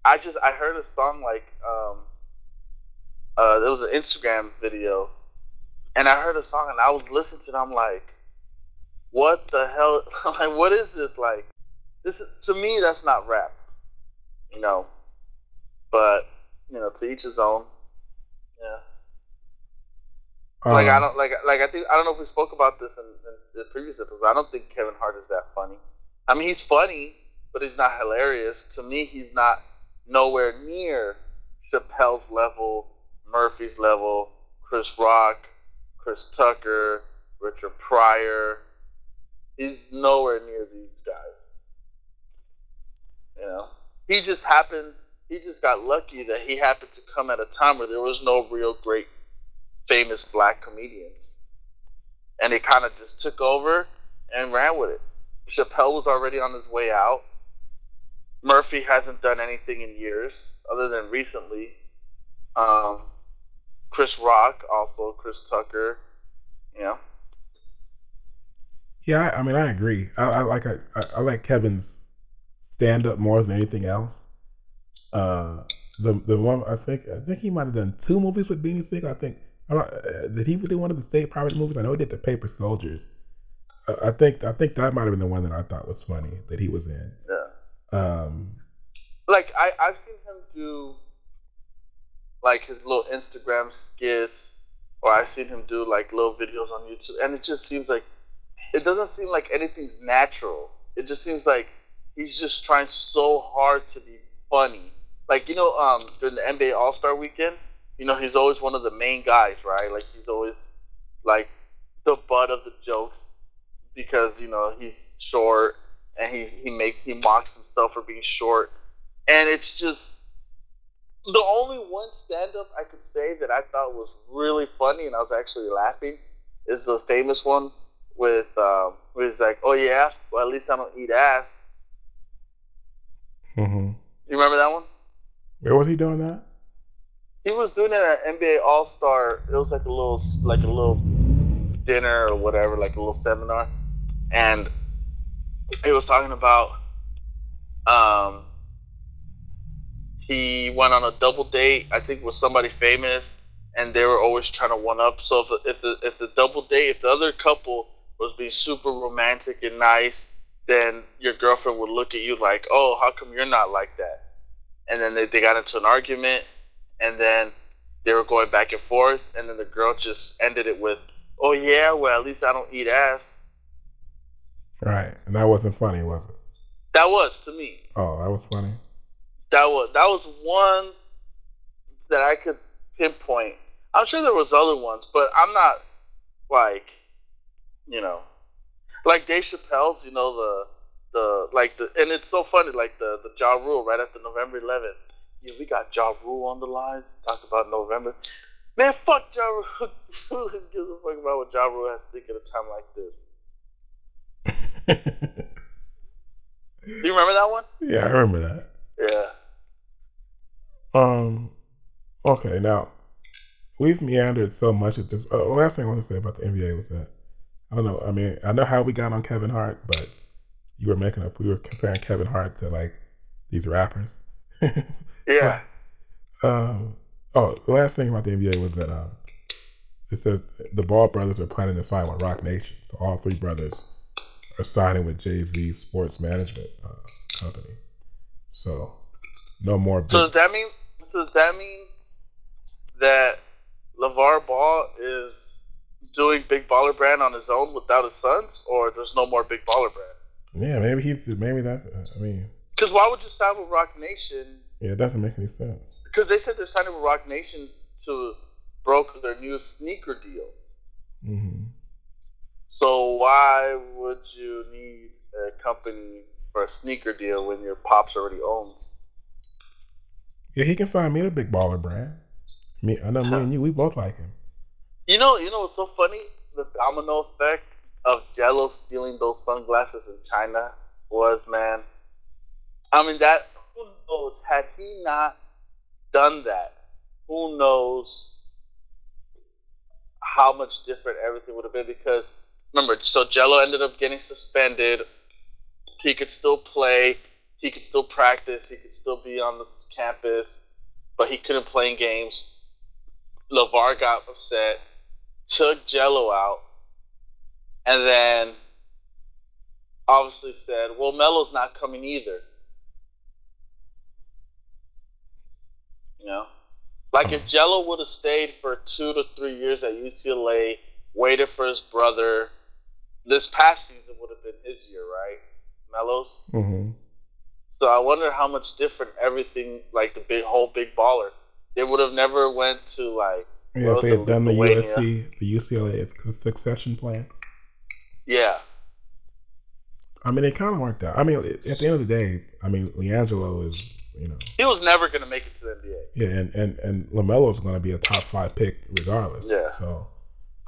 I just I heard a song like um uh there was an Instagram video, and I heard a song and I was listening to it. And I'm like, what the hell? Like, what is this? Like, this is, to me that's not rap, you know. But you know, to each his own. Yeah. Um, like I don't like like I think I don't know if we spoke about this in, in the previous episode. I don't think Kevin Hart is that funny. I mean, he's funny, but he's not hilarious. To me, he's not nowhere near Chappelle's level, Murphy's level, Chris Rock, Chris Tucker, Richard Pryor. He's nowhere near these guys. You know, he just happened. He just got lucky that he happened to come at a time where there was no real great. Famous black comedians, and they kind of just took over and ran with it. Chappelle was already on his way out. Murphy hasn't done anything in years other than recently. Um, Chris Rock, also Chris Tucker, you know. Yeah, I mean, I agree. I, I like I, I like Kevin's stand up more than anything else. Uh, the the one I think I think he might have done two movies with Beanie Sigel. I think I don't, did he do one of the state private movies? I know he did the Paper Soldiers. I think I think that might have been the one that I thought was funny that he was in. Yeah. Um, like I I've seen him do like his little Instagram skits, or I've seen him do like little videos on YouTube, and it just seems like it doesn't seem like anything's natural. It just seems like he's just trying so hard to be funny. Like, you know, um, during the N B A All-Star Weekend, you know, he's always one of the main guys, right? Like, he's always like the butt of the jokes. Because, you know, he's short and he, he makes he mocks himself for being short. And it's just the only one stand up I could say that I thought was really funny and I was actually laughing is the famous one with um where he's like, "Oh yeah, well at least I don't eat ass." Mm-hmm. You remember that one? Where was he doing that? He was doing it at N B A All Star. It was like a little like a little dinner or whatever, like a little seminar. And he was talking about um, he went on a double date, I think, with somebody famous, and they were always trying to one up. So if the, if the if the double date, if the other couple was being super romantic and nice, then your girlfriend would look at you like, "Oh, how come you're not like that?" And then they, they got into an argument, and then they were going back and forth, and then the girl just ended it with, "Oh yeah, well at least I don't eat ass." Right, and that wasn't funny, was it? That was, to me. Oh, that was funny. That was that was one that I could pinpoint. I'm sure there was other ones, but I'm not like, you know, like Dave Chappelle's. You know, the the like the and it's so funny, like the the Ja Rule right after November eleventh. Yeah, we got Ja Rule on the line to talk about November. Man, fuck Ja Rule. Who gives a fuck about what Ja Rule has to think at a time like this? Do you remember that one? Yeah, I remember that. Yeah. Um. Okay, now we've meandered so much at this. Uh, last thing I want to say about the N B A was that I don't know. I mean, I know how we got on Kevin Hart, but you were making up. We were comparing Kevin Hart to like these rappers. Yeah. But, um. Oh, the last thing about the N B A was that uh, it says the Ball brothers are planning to sign with Roc Nation, so all three brothers are signing with Jay-Z Sports Management uh, Company. So, no more. Big... So does that mean? So does that mean that LeVar Ball is doing Big Baller Brand on his own without his sons, or there's no more Big Baller Brand? Yeah, maybe he. Maybe that. I mean. Because why would you sign with Roc Nation? Yeah, it doesn't make any sense. Because they said they're signing with Roc Nation to broker their new sneaker deal. Mm-hmm. So why would you need a company for a sneaker deal when your pops already owns? Yeah, he can sign me to Big Baller Brand. Me, I know me and you, we both like him. You know, you know what's so funny? The domino effect of Jello stealing those sunglasses in China was, man. I mean, that. Who knows? Had he not done that, who knows how much different everything would have been? Because remember, so Jello ended up getting suspended. He could still play. He could still practice. He could still be on this campus, but he couldn't play in games. LeVar got upset, took Jello out, and then obviously said, "Well, Melo's not coming either." You know, like if Jello would have stayed for two to three years at U C L A, waited for his brother. This past season would have been his year, right? Melo's. Mm-hmm. So I wonder how much different everything, like the big whole Big Baller, they would have never went to like. Yeah, if they had done the U S C, the U C L A succession plan. Yeah. I mean, it kind of worked out. I mean, at the end of the day, I mean, LiAngelo is, you know, he was never going to make it to the N B A. Yeah, and and and LaMelo is going to be a top five pick regardless. Yeah. So.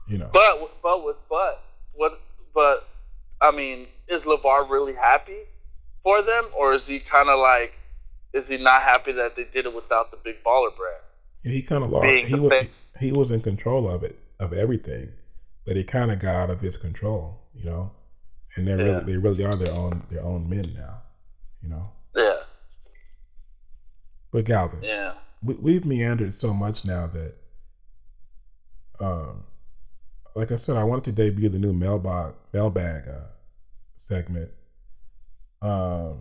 You know. But but with but what but I mean, is LeVar really happy? for them, or is he kind of like, is he not happy that they did it without the big baller brand? Yeah, he kind of lost. He was, he was in control of it, of everything, but it kind of got out of his control, you know. And they yeah. really, they really are their own, their own men now, you know. Yeah. But Galvin, yeah, we, we've meandered so much now that, um, like I said, I wanted to debut the new mailbag mailbag uh, segment. Um,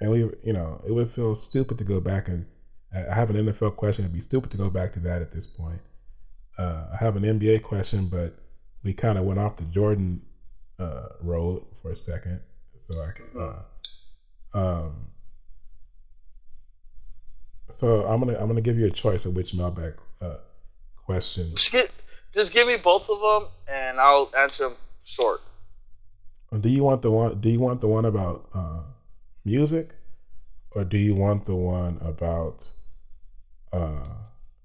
and we, you know, it would feel stupid to go back and I have an N F L question. It'd be stupid to go back to that at this point. Uh, I have an N B A question, but we kind of went off the Jordan uh, road for a second, so I can. Uh, um, so I'm gonna I'm gonna give you a choice of which mailbag uh, question. Just, get, just give me both of them, and I'll answer them short. Do you want the one? Do you want the one about uh, music, or do you want the one about? Uh,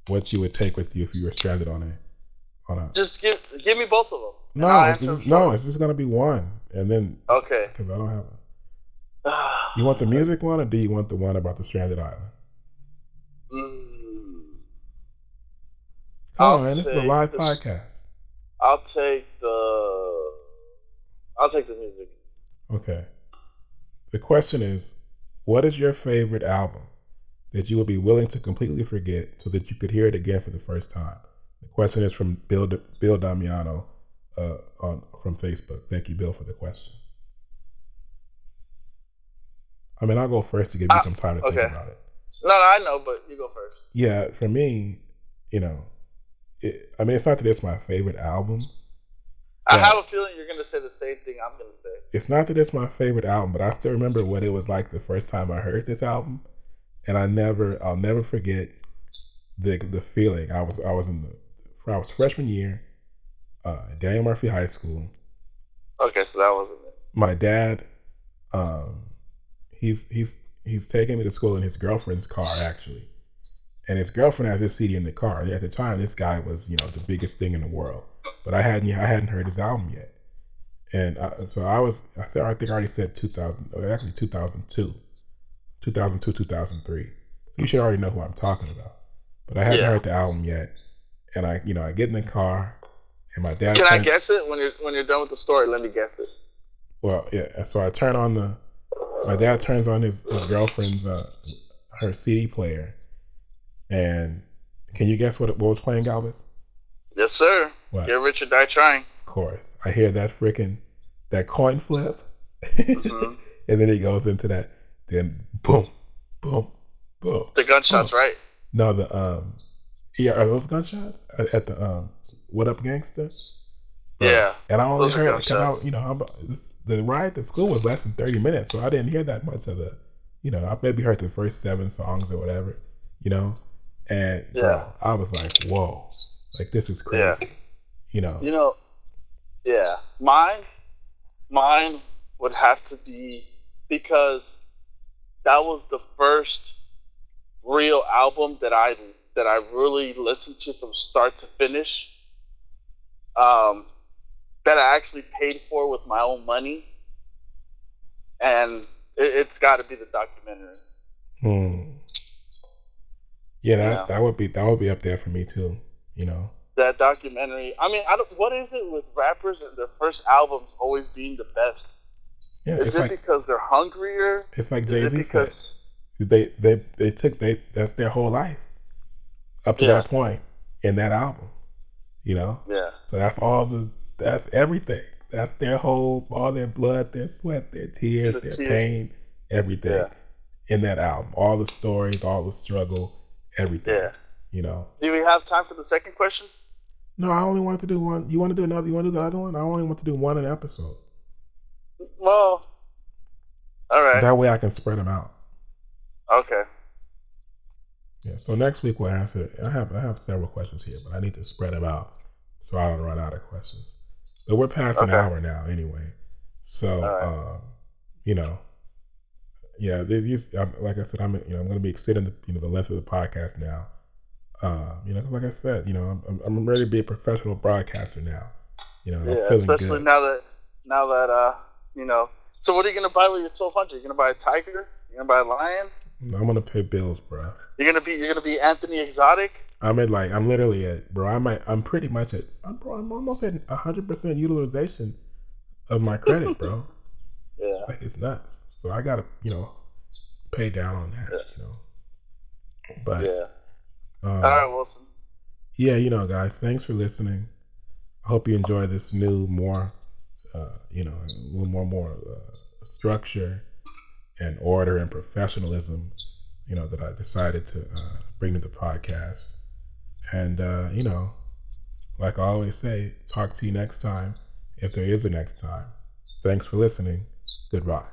what you would take with you if you were stranded on a, on a. Just give give me both of them. No, it's just, no, it's just gonna be one, and then. Okay. Because I don't have. A, you want the music one, or do you want the one about the stranded island? Mm, oh man, this is a live the, podcast. I'll take the. I'll take the music. Okay. The question is, what is your favorite album that you would be willing to completely forget so that you could hear it again for the first time? The question is from Bill Bill Damiano uh, on from Facebook. Thank you, Bill, for the question. I mean, I'll go first to give you uh, some time to okay. think about it. No, no, I know, but you go first. Yeah, for me, you know, it, I mean, it's not that it's my favorite album. I have a feeling you're going to say the same thing I'm going to say. It's not that it's my favorite album, but I still remember what it was like the first time I heard this album. And I never, I'll never forget the the feeling. I was, I was in the, I was freshman year, uh, Daniel Murphy High School. Okay, so that wasn't it. My dad, um, he's he's he's taking me to school in his girlfriend's car actually, and his girlfriend has this C D in the car. At the time, this guy was, you know, the biggest thing in the world, but I hadn't, I hadn't heard his album yet, and I, so I was, I said, I think I already said two thousand, actually two thousand two. two thousand two, two thousand three. So you should already know who I'm talking about. But I haven't yeah. heard the album yet. And I, you know, I get in the car, and my dad. Can turns, I guess it when you're when you're done with the story? Let me guess it. Well, yeah. So I turn on the. My dad turns on his, his girlfriend's uh, her C D player, and can you guess what what was playing, Galvez? Yes, sir. What? Get rich or die trying. Of course, I hear that freaking that coin flip, mm-hmm. and then it goes into that. Then boom, boom, boom. The gunshots, boom. Right? No, the um, yeah, are those gunshots at the um, What Up Gangsta? Yeah. And I only heard because I, you know, I'm, the ride to school was less than thirty minutes, so I didn't hear that much of the, you know, I maybe heard the first seven songs or whatever, you know, and yeah, bro, I was like, whoa, like this is crazy, yeah. you know. You know, yeah, mine, mine would have to be because. That was the first real album that I that I really listened to from start to finish. Um, that I actually paid for with my own money, and it, it's got to be the documentary. Hmm. Yeah, that yeah. that would be that would be up there for me too. You know. That documentary. I mean, I don't, what is it with rappers and their first albums always being the best? Yeah, is it like, because they're hungrier? It's like Jay-Z because said, they they they took they that's their whole life up to yeah. that point in that album, you know. Yeah. So that's all the that's everything. That's their whole all their blood, their sweat, their tears, the their tears. pain, everything yeah. in that album. All the stories, all the struggle, everything. Yeah. You know. Do we have time for the second question? No, I only wanted to do one. You want to do another? You want to do the other one? I only want to do one an episode. Well, all right. That way I can spread them out. Okay. Yeah. So next week we'll answer. I have I have several questions here, but I need to spread them out so I don't run out of questions. But we're past okay. an hour now, anyway. So, right. um, you know, yeah. These, like I said, I'm you know I'm going to be extending the you know the length of the podcast now. Uh, you know, like I said, you know, I'm I'm ready to be a professional broadcaster now. You know, yeah, I'm feeling especially good. now that now that uh. You know, So what are you going to buy with your twelve hundred? You're going to buy a tiger? You're going to buy a lion? I'm going to pay bills, bro. You're going to be you're going to be Anthony Exotic? I'm at like I'm literally at bro. I might I'm pretty much at I'm bro, I'm almost at one hundred percent utilization of my credit, bro. Yeah. Like it's nuts. So I got to, you know, pay down on that, yeah. you know. But yeah. Um, All right, Wilson. Yeah, you know, guys, thanks for listening. I hope you enjoy this new, more, uh, you know, a little more, more uh, structure and order and professionalism, you know, that I decided to uh, bring to the podcast. And, uh, you know, like I always say, talk to you next time, if there is a next time. Thanks for listening. Goodbye.